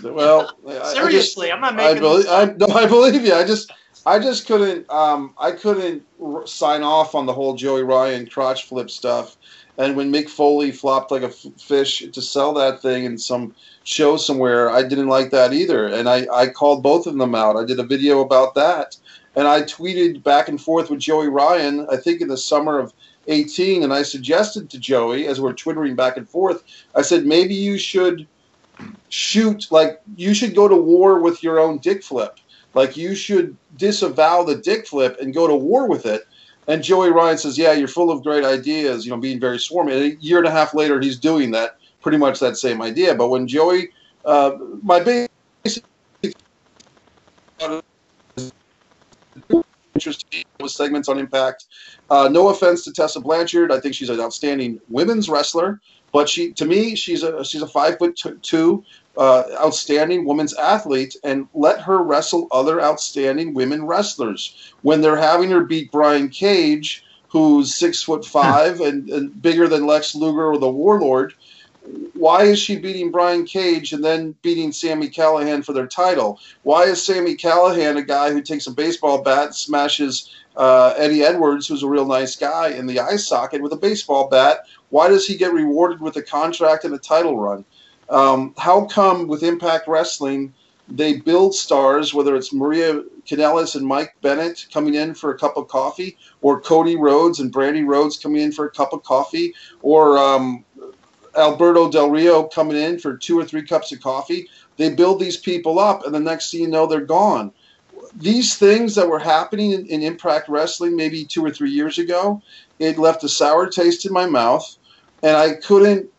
Well, seriously, I'm not making this up. No, I believe you. I just couldn't. I couldn't sign off on the whole Joey Ryan crotch flip stuff. And when Mick Foley flopped like a fish to sell that thing in some show somewhere, I didn't like that either. And I called both of them out. I did a video about that, and I tweeted back and forth with Joey Ryan. I think in the summer of 18, and I suggested to Joey, as we're twittering back and forth, I said, maybe you should shoot, like, you should go to war with your own dick flip. Like, you should disavow the dick flip and go to war with it. And Joey Ryan says, yeah, you're full of great ideas, you know, being very swarmy. And a year and a half later, he's doing that, pretty much that same idea. But when Joey, my basic interest with segments on Impact. No offense to Tessa Blanchard, I think she's an outstanding women's wrestler, but she, to me, she's a 5'2" outstanding women's athlete, and let her wrestle other outstanding women wrestlers. When they're having her beat Brian Cage, who's 6'5" and bigger than Lex Luger or the Warlord, why is she beating Brian Cage and then beating Sami Callihan for their title? Why is Sami Callihan a guy who takes a baseball bat and smashes Eddie Edwards, who's a real nice guy, in the eye socket with a baseball bat? Why does he get rewarded with a contract and a title run? How come with Impact Wrestling they build stars, whether it's Maria Kanellis and Mike Bennett coming in for a cup of coffee, or Cody Rhodes and Brandy Rhodes coming in for a cup of coffee, or Alberto Del Rio coming in for 2 or 3 cups of coffee. They build these people up, and the next thing you know, they're gone. These things that were happening in Impact Wrestling maybe 2 or 3 years ago, it left a sour taste in my mouth, and I couldn't,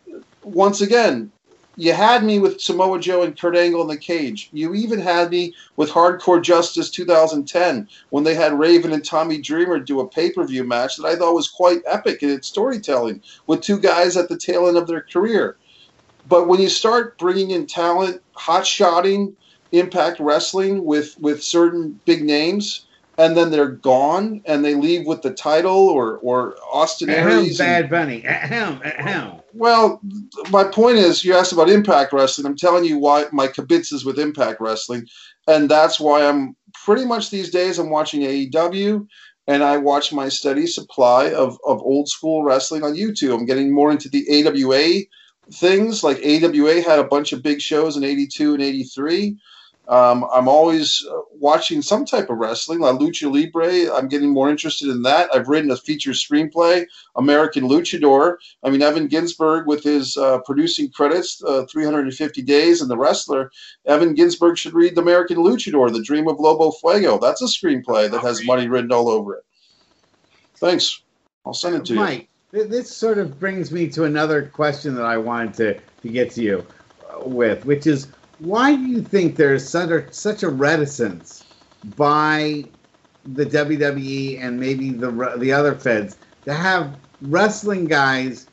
once again, you had me with Samoa Joe and Kurt Angle in the cage. You even had me with Hardcore Justice 2010 when they had Raven and Tommy Dreamer do a pay-per-view match that I thought was quite epic in its storytelling with 2 guys at the tail end of their career. But when you start bringing in talent, hot-shotting Impact Wrestling with certain big names, and then they're gone and they leave with the title or Austin Aries. Bad Bunny. Well, my point is, you asked about Impact Wrestling. I'm telling you why my kibitz is with Impact Wrestling. And that's why I'm pretty much these days I'm watching AEW, and I watch my steady supply of old school wrestling on YouTube. I'm getting more into the AWA things. Like AWA had a bunch of big shows in 82 and 83. I'm always watching some type of wrestling, La Lucha Libre. I'm getting more interested in that. I've written a feature screenplay, American Luchador. I mean, Evan Ginsberg with his producing credits, 350 Days and The Wrestler. Evan Ginsberg should read The American Luchador, The Dream of Lobo Fuego. That's a screenplay that has money written all over it. Thanks. I'll send it to you. Mike, this sort of brings me to another question that I wanted to get to you with, which is, why do you think there's such a reticence by the WWE and maybe the other feds to have wrestling guys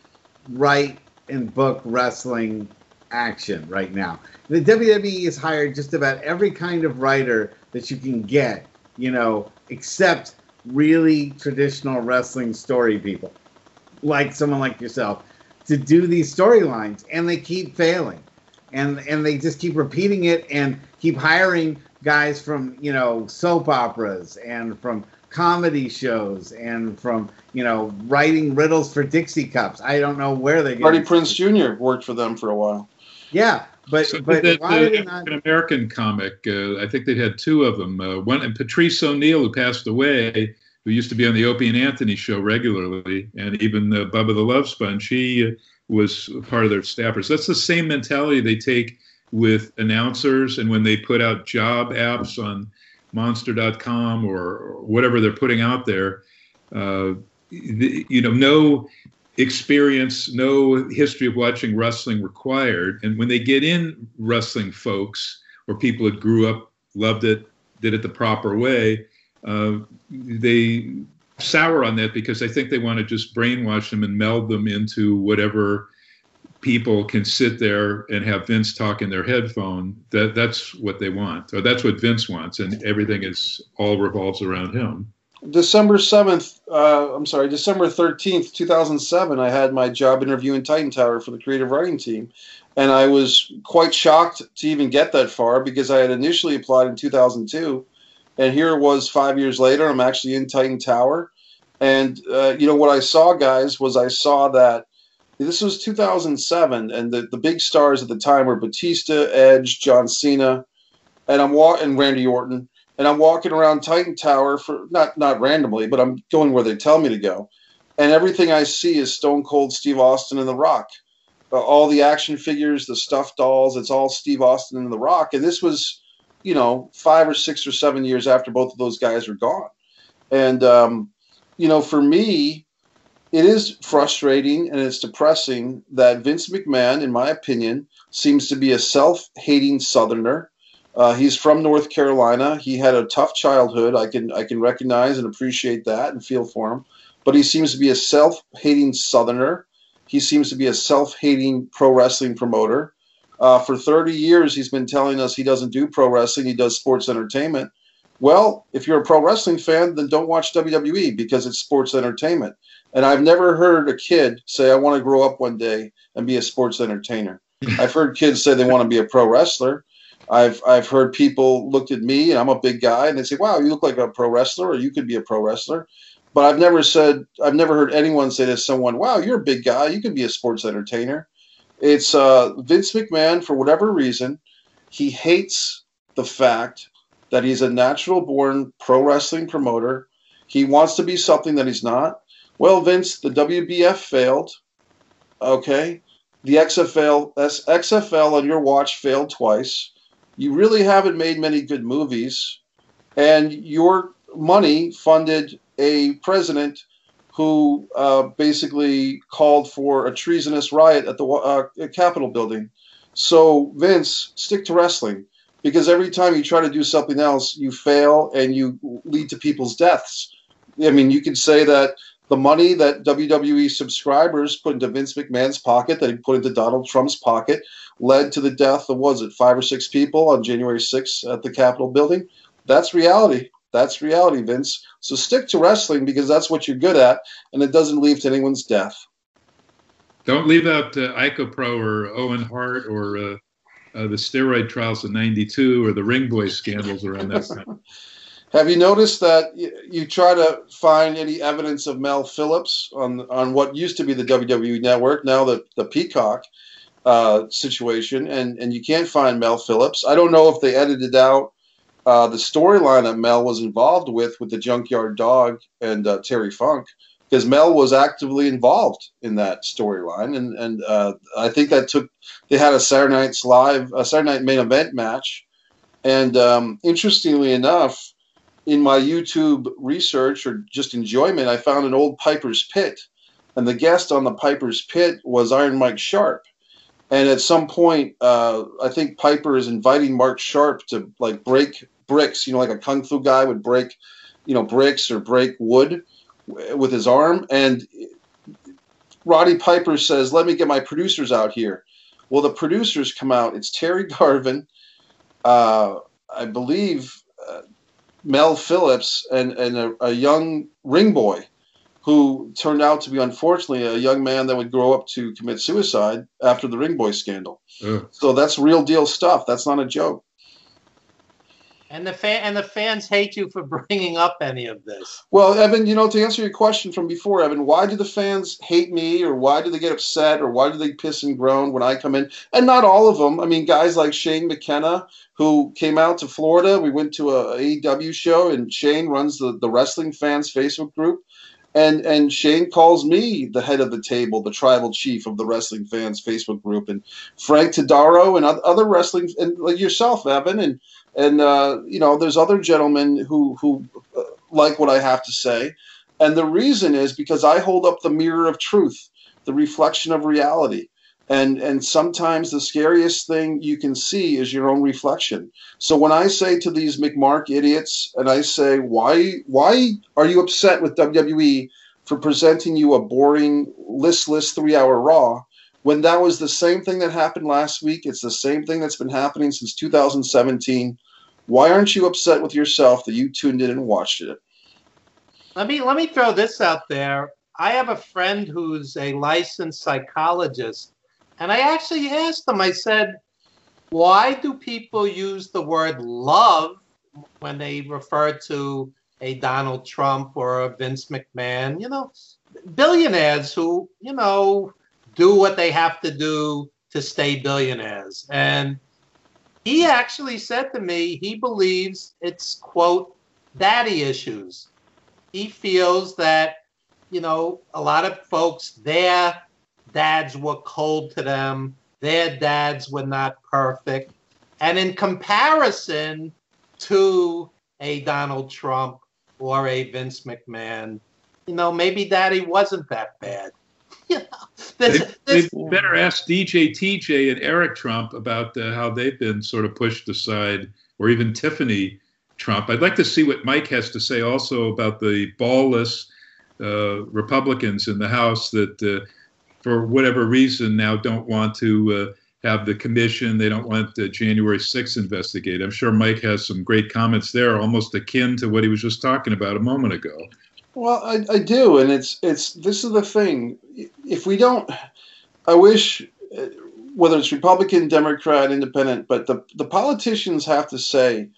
write and book wrestling action right now? The WWE has hired just about every kind of writer that you can get, except really traditional wrestling story people, like someone like yourself, to do these storylines, and they keep failing. And they just keep repeating it and keep hiring guys from, soap operas and from comedy shows and from, writing riddles for Dixie Cups. I don't know where they get. Freddie Prinze Jr. worked for them for a while. Yeah, but why are they not? An American comic, I think they had 2 of them. One, and Patrice O'Neill, who passed away, who used to be on the Opie and Anthony show regularly, and even Bubba the Love Sponge, he was part of their staffers. That's the same mentality they take with announcers, and when they put out job apps on monster.com or whatever they're putting out there, no experience, no history of watching wrestling required. And when they get in wrestling folks or people that grew up, loved it, did it the proper way, they sour on that because I think they want to just brainwash them and meld them into whatever people can sit there and have Vince talk in their headphone. That's what they want, or that's what Vince wants, and everything all revolves around him. December 13th, 2007, I had my job interview in Titan Tower for the creative writing team, and I was quite shocked to even get that far because I had initially applied in 2002. And here it was 5 years later. I'm actually in Titan Tower. And, what I saw, guys, was I saw that this was 2007. And the big stars at the time were Batista, Edge, John Cena, and Randy Orton. And I'm walking around Titan Tower, for not randomly, but I'm going where they tell me to go. And everything I see is Stone Cold Steve Austin and The Rock. All the action figures, the stuffed dolls, it's all Steve Austin and The Rock. And this was 5 or 6 or 7 years after both of those guys are gone. And, for me, it is frustrating and it's depressing that Vince McMahon, in my opinion, seems to be a self-hating Southerner. He's from North Carolina. He had a tough childhood. I can recognize and appreciate that and feel for him. But he seems to be a self-hating Southerner. He seems to be a self-hating pro wrestling promoter. For 30 years, he's been telling us he doesn't do pro wrestling. He does sports entertainment. Well, if you're a pro wrestling fan, then don't watch WWE because it's sports entertainment. And I've never heard a kid say, I want to grow up one day and be a sports entertainer. I've heard kids say they want to be a pro wrestler. I've heard people looked at me, and I'm a big guy, and they say, wow, you look like a pro wrestler, or you could be a pro wrestler. But I've never heard anyone say to someone, wow, you're a big guy. You could be a sports entertainer. It's Vince McMahon, for whatever reason, he hates the fact that he's a natural-born pro wrestling promoter. He wants to be something that he's not. Well, Vince, the WWF failed. Okay. The XFL on your watch failed twice. You really haven't made many good movies. And your money funded a president who basically called for a treasonous riot at the Capitol building. So, Vince, stick to wrestling. Because every time you try to do something else, you fail and you lead to people's deaths. I mean, you could say that the money that WWE subscribers put into Vince McMahon's pocket, that he put into Donald Trump's pocket, led to the death of, was it, 5 or 6 people on January 6th at the Capitol building? That's reality. That's reality, Vince. So stick to wrestling because that's what you're good at, and it doesn't lead to anyone's death. Don't leave out IcoPro or Owen Hart or the steroid trials in '92 or the Ring Boys scandals around that time. Have you noticed that you try to find any evidence of Mel Phillips on what used to be the WWE Network, now the Peacock situation, and you can't find Mel Phillips. I don't know if they edited out the storyline that Mel was involved with the Junkyard Dog and Terry Funk, because Mel was actively involved in that storyline, and I think that they had a Saturday Night Main Event match, and interestingly enough, in my YouTube research or just enjoyment, I found an old Piper's Pit, and the guest on the Piper's Pit was Iron Mike Sharp. And at some point, I think Piper is inviting Mark Sharp to like break bricks, like a kung fu guy would break, bricks or break wood with his arm. And Roddy Piper says, "Let me get my producers out here." Well, the producers come out. It's Terry Garvin, I believe. Mel Phillips and a young ring boy who turned out to be, unfortunately, a young man that would grow up to commit suicide after the ring boy scandal. Ugh. So that's real deal stuff. That's not a joke. And the fans hate you for bringing up any of this. Well, Evan, to answer your question from before, Evan, why do the fans hate me, or why do they get upset, or why do they piss and groan when I come in? And not all of them. I mean, guys like Shane McKenna, who came out to Florida. We went to a AEW show, and Shane runs the wrestling fans Facebook group. And Shane calls me the head of the table, the tribal chief of the wrestling fans Facebook group, and Frank Todaro and other wrestling, and like yourself, Evan, and there's other gentlemen who like what I have to say, and the reason is because I hold up the mirror of truth, the reflection of reality, and sometimes the scariest thing you can see is your own reflection. So when I say to these McMark idiots, and I say, why are you upset with WWE for presenting you a boring, listless 3-hour Raw? When that was the same thing that happened last week, it's the same thing that's been happening since 2017. Why aren't you upset with yourself that you tuned in and watched it? Let me throw this out there. I have a friend who's a licensed psychologist, and I actually asked him, I said, why do people use the word love when they refer to a Donald Trump or a Vince McMahon? Billionaires who, do what they have to do to stay billionaires. And he actually said to me, he believes it's, quote, daddy issues. He feels that, a lot of folks, their dads were cold to them. Their dads were not perfect. And in comparison to a Donald Trump or a Vince McMahon, maybe daddy wasn't that bad. They better ask DJ, TJ, and Eric Trump about how they've been sort of pushed aside, or even Tiffany Trump. I'd like to see what Mike has to say also about the ballless Republicans in the House that, for whatever reason, now don't want to have the commission. They don't want the January 6th investigated. I'm sure Mike has some great comments there, almost akin to what he was just talking about a moment ago. Well, I do, and it's this is the thing. If we don't, I wish, whether it's Republican, Democrat, Independent, but the politicians have to say,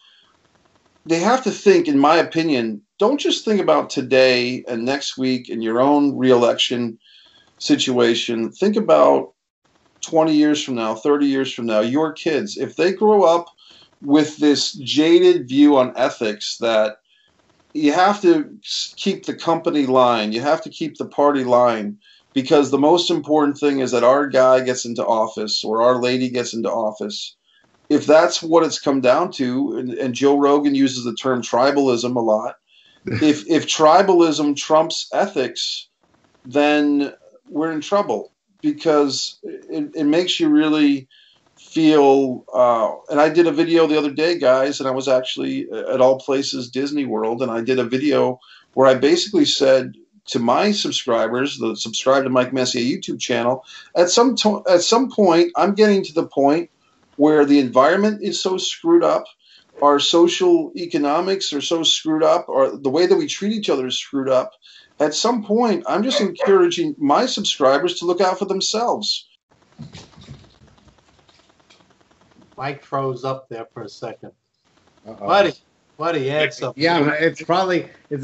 they have to think, in my opinion, don't just think about today and next week and your own reelection situation. Think about 20 years from now, 30 years from now, your kids, if they grow up with this jaded view on ethics that you have to keep the company line, you have to keep the party line, because the most important thing is that our guy gets into office or our lady gets into office. If that's what it's come down to, and Joe Rogan uses the term tribalism a lot, if tribalism trumps ethics, then we're in trouble, because it makes you really feel, and I did a video the other day, guys, and I was actually at All Places Disney World, and I did a video where I basically said to my subscribers, the subscribe to Mike Messier YouTube channel, at some point, I'm getting to the point where the environment is so screwed up, our social economics are so screwed up, or the way that we treat each other is screwed up. At some point, I'm just encouraging my subscribers to look out for themselves. Mike froze up there for a second. Uh-oh. Buddy, add something. Yeah, it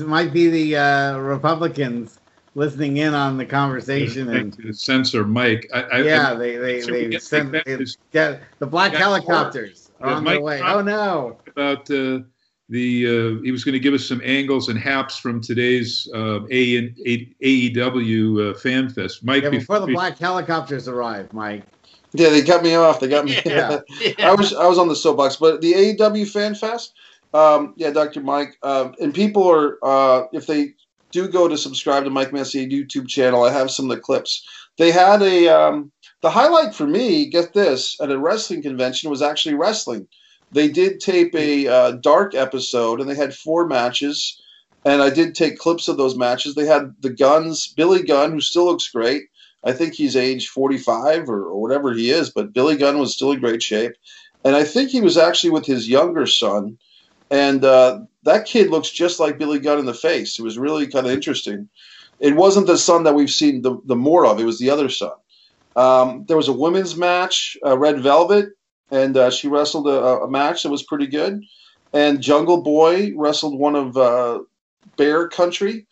might be the Republicans listening in on the conversation and censor Mike. The black helicopters are on their way. Oh no! About he was going to give us some angles and haps from today's AEW fan fest. Mike, before the black helicopters arrive, Mike. Yeah, they cut me off. They got me. Yeah. I was on the soapbox, but the AEW fan fest. Dr. Mike, and people are if they do go to subscribe to Mike Messier YouTube channel, I have some of the clips. They had a the highlight for me, get this, at a wrestling convention was actually wrestling. They did tape a dark episode, and they had 4 matches, and I did take clips of those matches. They had the Guns, Billy Gunn, who still looks great. I think he's age 45 or whatever he is, but Billy Gunn was still in great shape. And I think he was actually with his younger son, and that kid looks just like Billy Gunn in the face. It was really kind of interesting. It wasn't the son that we've seen the more of. It was the other son. There was a women's match, Red Velvet, and she wrestled a match that was pretty good. And Jungle Boy wrestled one of Bear Country.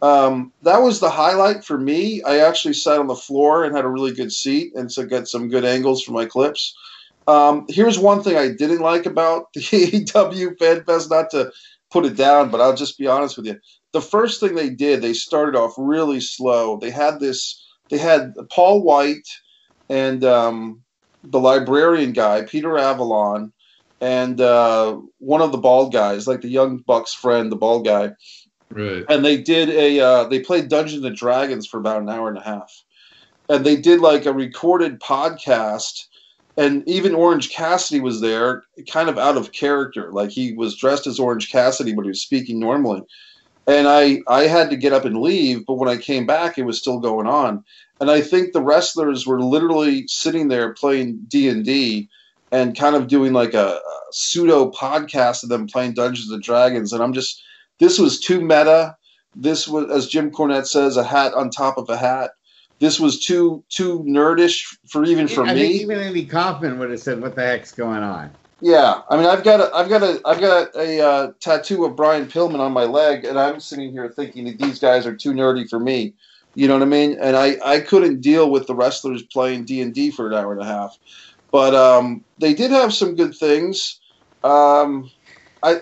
That was the highlight for me. I actually sat on the floor and had a really good seat, and so got some good angles for my clips. Here's one thing I didn't like about the AEW Fan Fest, not to put it down, but I'll just be honest with you. The first thing they did, they started off really slow. They had Paul White and the librarian guy, Peter Avalon, and one of the bald guys, like the Young Bucks friend, the bald guy. Right. And they did they played Dungeons and Dragons for about an hour and a half. And they did like a recorded podcast. And even Orange Cassidy was there, kind of out of character. Like, he was dressed as Orange Cassidy, but he was speaking normally. And I had to get up and leave, but when I came back, it was still going on. And I think the wrestlers were literally sitting there playing D&D and kind of doing like a pseudo podcast of them playing Dungeons and Dragons. And this was too meta. This was, as Jim Cornette says, a hat on top of a hat. This was too nerdish for me. Even Andy Kaufman would have said, "What the heck's going on?" Yeah, I mean, I've got a tattoo of Brian Pillman on my leg, and I'm sitting here thinking that these guys are too nerdy for me. You know what I mean? And I couldn't deal with the wrestlers playing D&D for an hour and a half. But they did have some good things. Like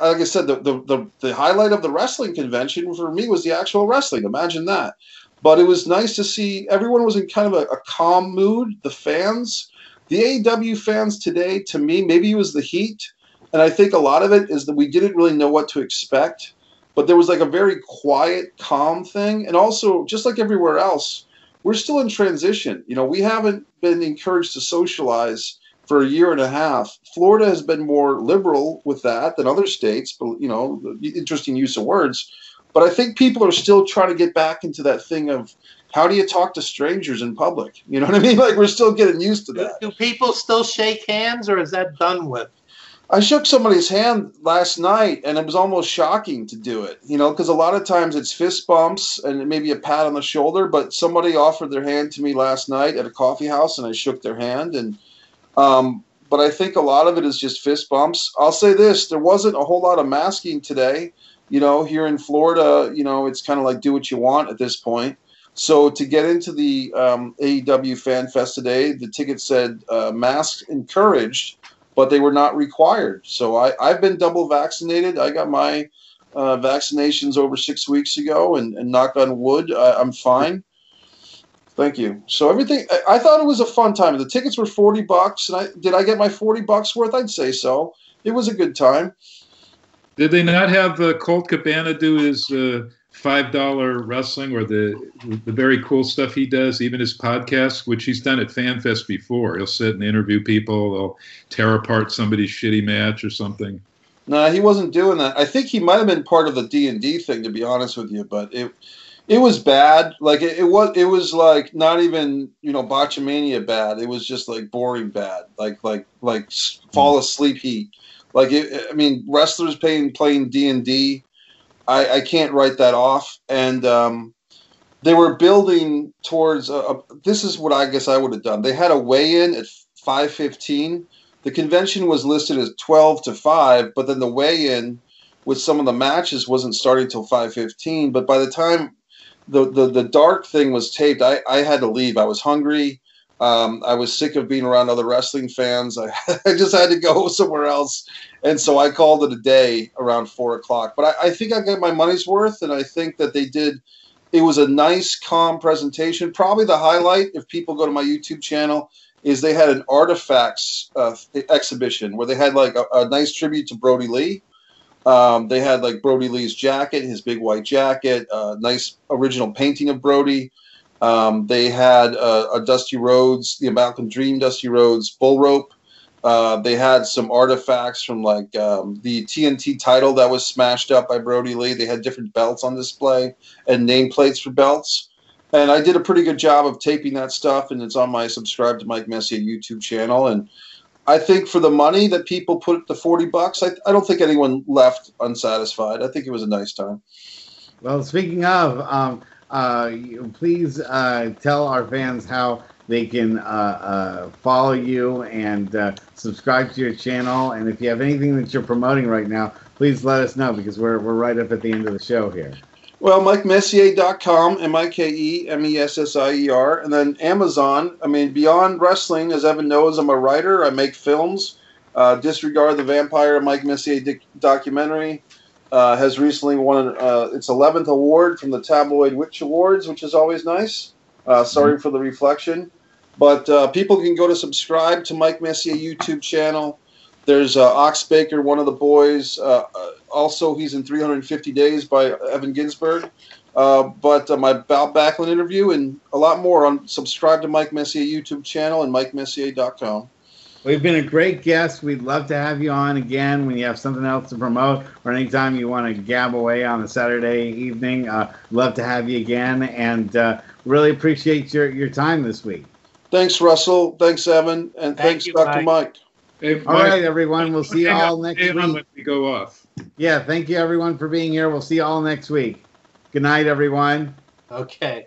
I said, the highlight of the wrestling convention for me was the actual wrestling. Imagine that. But it was nice to see everyone was in kind of a calm mood. The fans, the AEW fans today, to me, maybe it was the heat. And I think a lot of it is that we didn't really know what to expect. But there was like a very quiet, calm thing. And also, just like everywhere else, we're still in transition. You know, we haven't been encouraged to socialize for a year and a half. Florida has been more liberal with that than other states. But, you know, interesting use of words. But I think people are still trying to get back into that thing of how do you talk to strangers in public? You know what I mean? Like, we're still getting used to that. Do people still shake hands, or is that done with? I shook somebody's hand last night, and it was almost shocking to do it, you know, because a lot of times it's fist bumps and maybe a pat on the shoulder. But somebody offered their hand to me last night at a coffee house, and I shook their hand. And but I think a lot of it is just fist bumps. I'll say this. There wasn't a whole lot of masking today. You know, here in Florida, you know, it's kind of like do what you want at this point. So to get into the AEW Fan Fest today, the ticket said masks encouraged, but they were not required. So I've been double vaccinated. I got my vaccinations over 6 weeks ago, and knock on wood, I'm fine. Thank you. So everything, I thought it was a fun time. The tickets were $40, and did I get my $40 worth? I'd say so. It was a good time. Did they not have Colt Cabana do his $5 wrestling, or the very cool stuff he does, even his podcast, which he's done at FanFest before? He'll sit and interview people. They'll tear apart somebody's shitty match or something. No, he wasn't doing that. I think he might have been part of the D&D thing, to be honest with you, but it was bad. Like it was like not even, you know, Botchamania bad. It was just like boring bad. Like fall asleep heat. Like I mean, wrestlers playing D&D. I can't write that off. And they were building towards. This is what I guess I would have done. They had a weigh-in at 5:15. The convention was listed as 12 to 5, but then the weigh-in with some of the matches wasn't starting till 5:15. But by the time the dark thing was taped, I had to leave. I was hungry. I was sick of being around other wrestling fans. I just had to go somewhere else. And so I called it a day around 4 o'clock, but I think I got my money's worth. And I think that it was a nice, calm presentation. Probably the highlight, if people go to my YouTube channel, is they had an artifacts exhibition where they had like a nice tribute to Brody Lee. They had like Brody Lee's jacket, his big white jacket, a nice original painting of Brody. They had a Dusty Rhodes, the American Dream Dusty Rhodes bull rope. They had some artifacts from like the TNT title that was smashed up by Brody Lee. They had different belts on display and nameplates for belts. And I did a pretty good job of taping that stuff, and it's on my Subscribe to Mike Messier YouTube channel. And I think for the money that people put, the $40, I don't think anyone left unsatisfied. I think it was a nice time. Well, speaking of, please tell our fans how they can follow you and subscribe to your channel. And if you have anything that you're promoting right now, please let us know, because we're right up at the end of the show here. Well, MikeMessier.com, MikeMessier, and then Amazon. I mean, beyond wrestling, as Evan knows, I'm a writer. I make films. Disregard the Vampire, Mike Messier documentary. Has recently won its 11th award from the Tabloid Witch Awards, which is always nice. Sorry for the reflection. But people can go to subscribe to Mike Messier YouTube channel. There's Ox Baker, one of the boys. Also, he's in 350 Days by Evan Ginsberg. But my Bob Backlund interview and a lot more on subscribe to Mike Messier YouTube channel and MikeMessier.com. Well, you've been a great guest. We'd love to have you on again when you have something else to promote, or anytime you want to gab away on a Saturday evening. Love to have you again, and really appreciate your time this week. Thanks, Russell. Thanks, Evan. And thanks, Dr. Mike. Hey, all right, everyone. We'll see you all next week. Let me go off. Yeah, thank you, everyone, for being here. We'll see you all next week. Good night, everyone. Okay.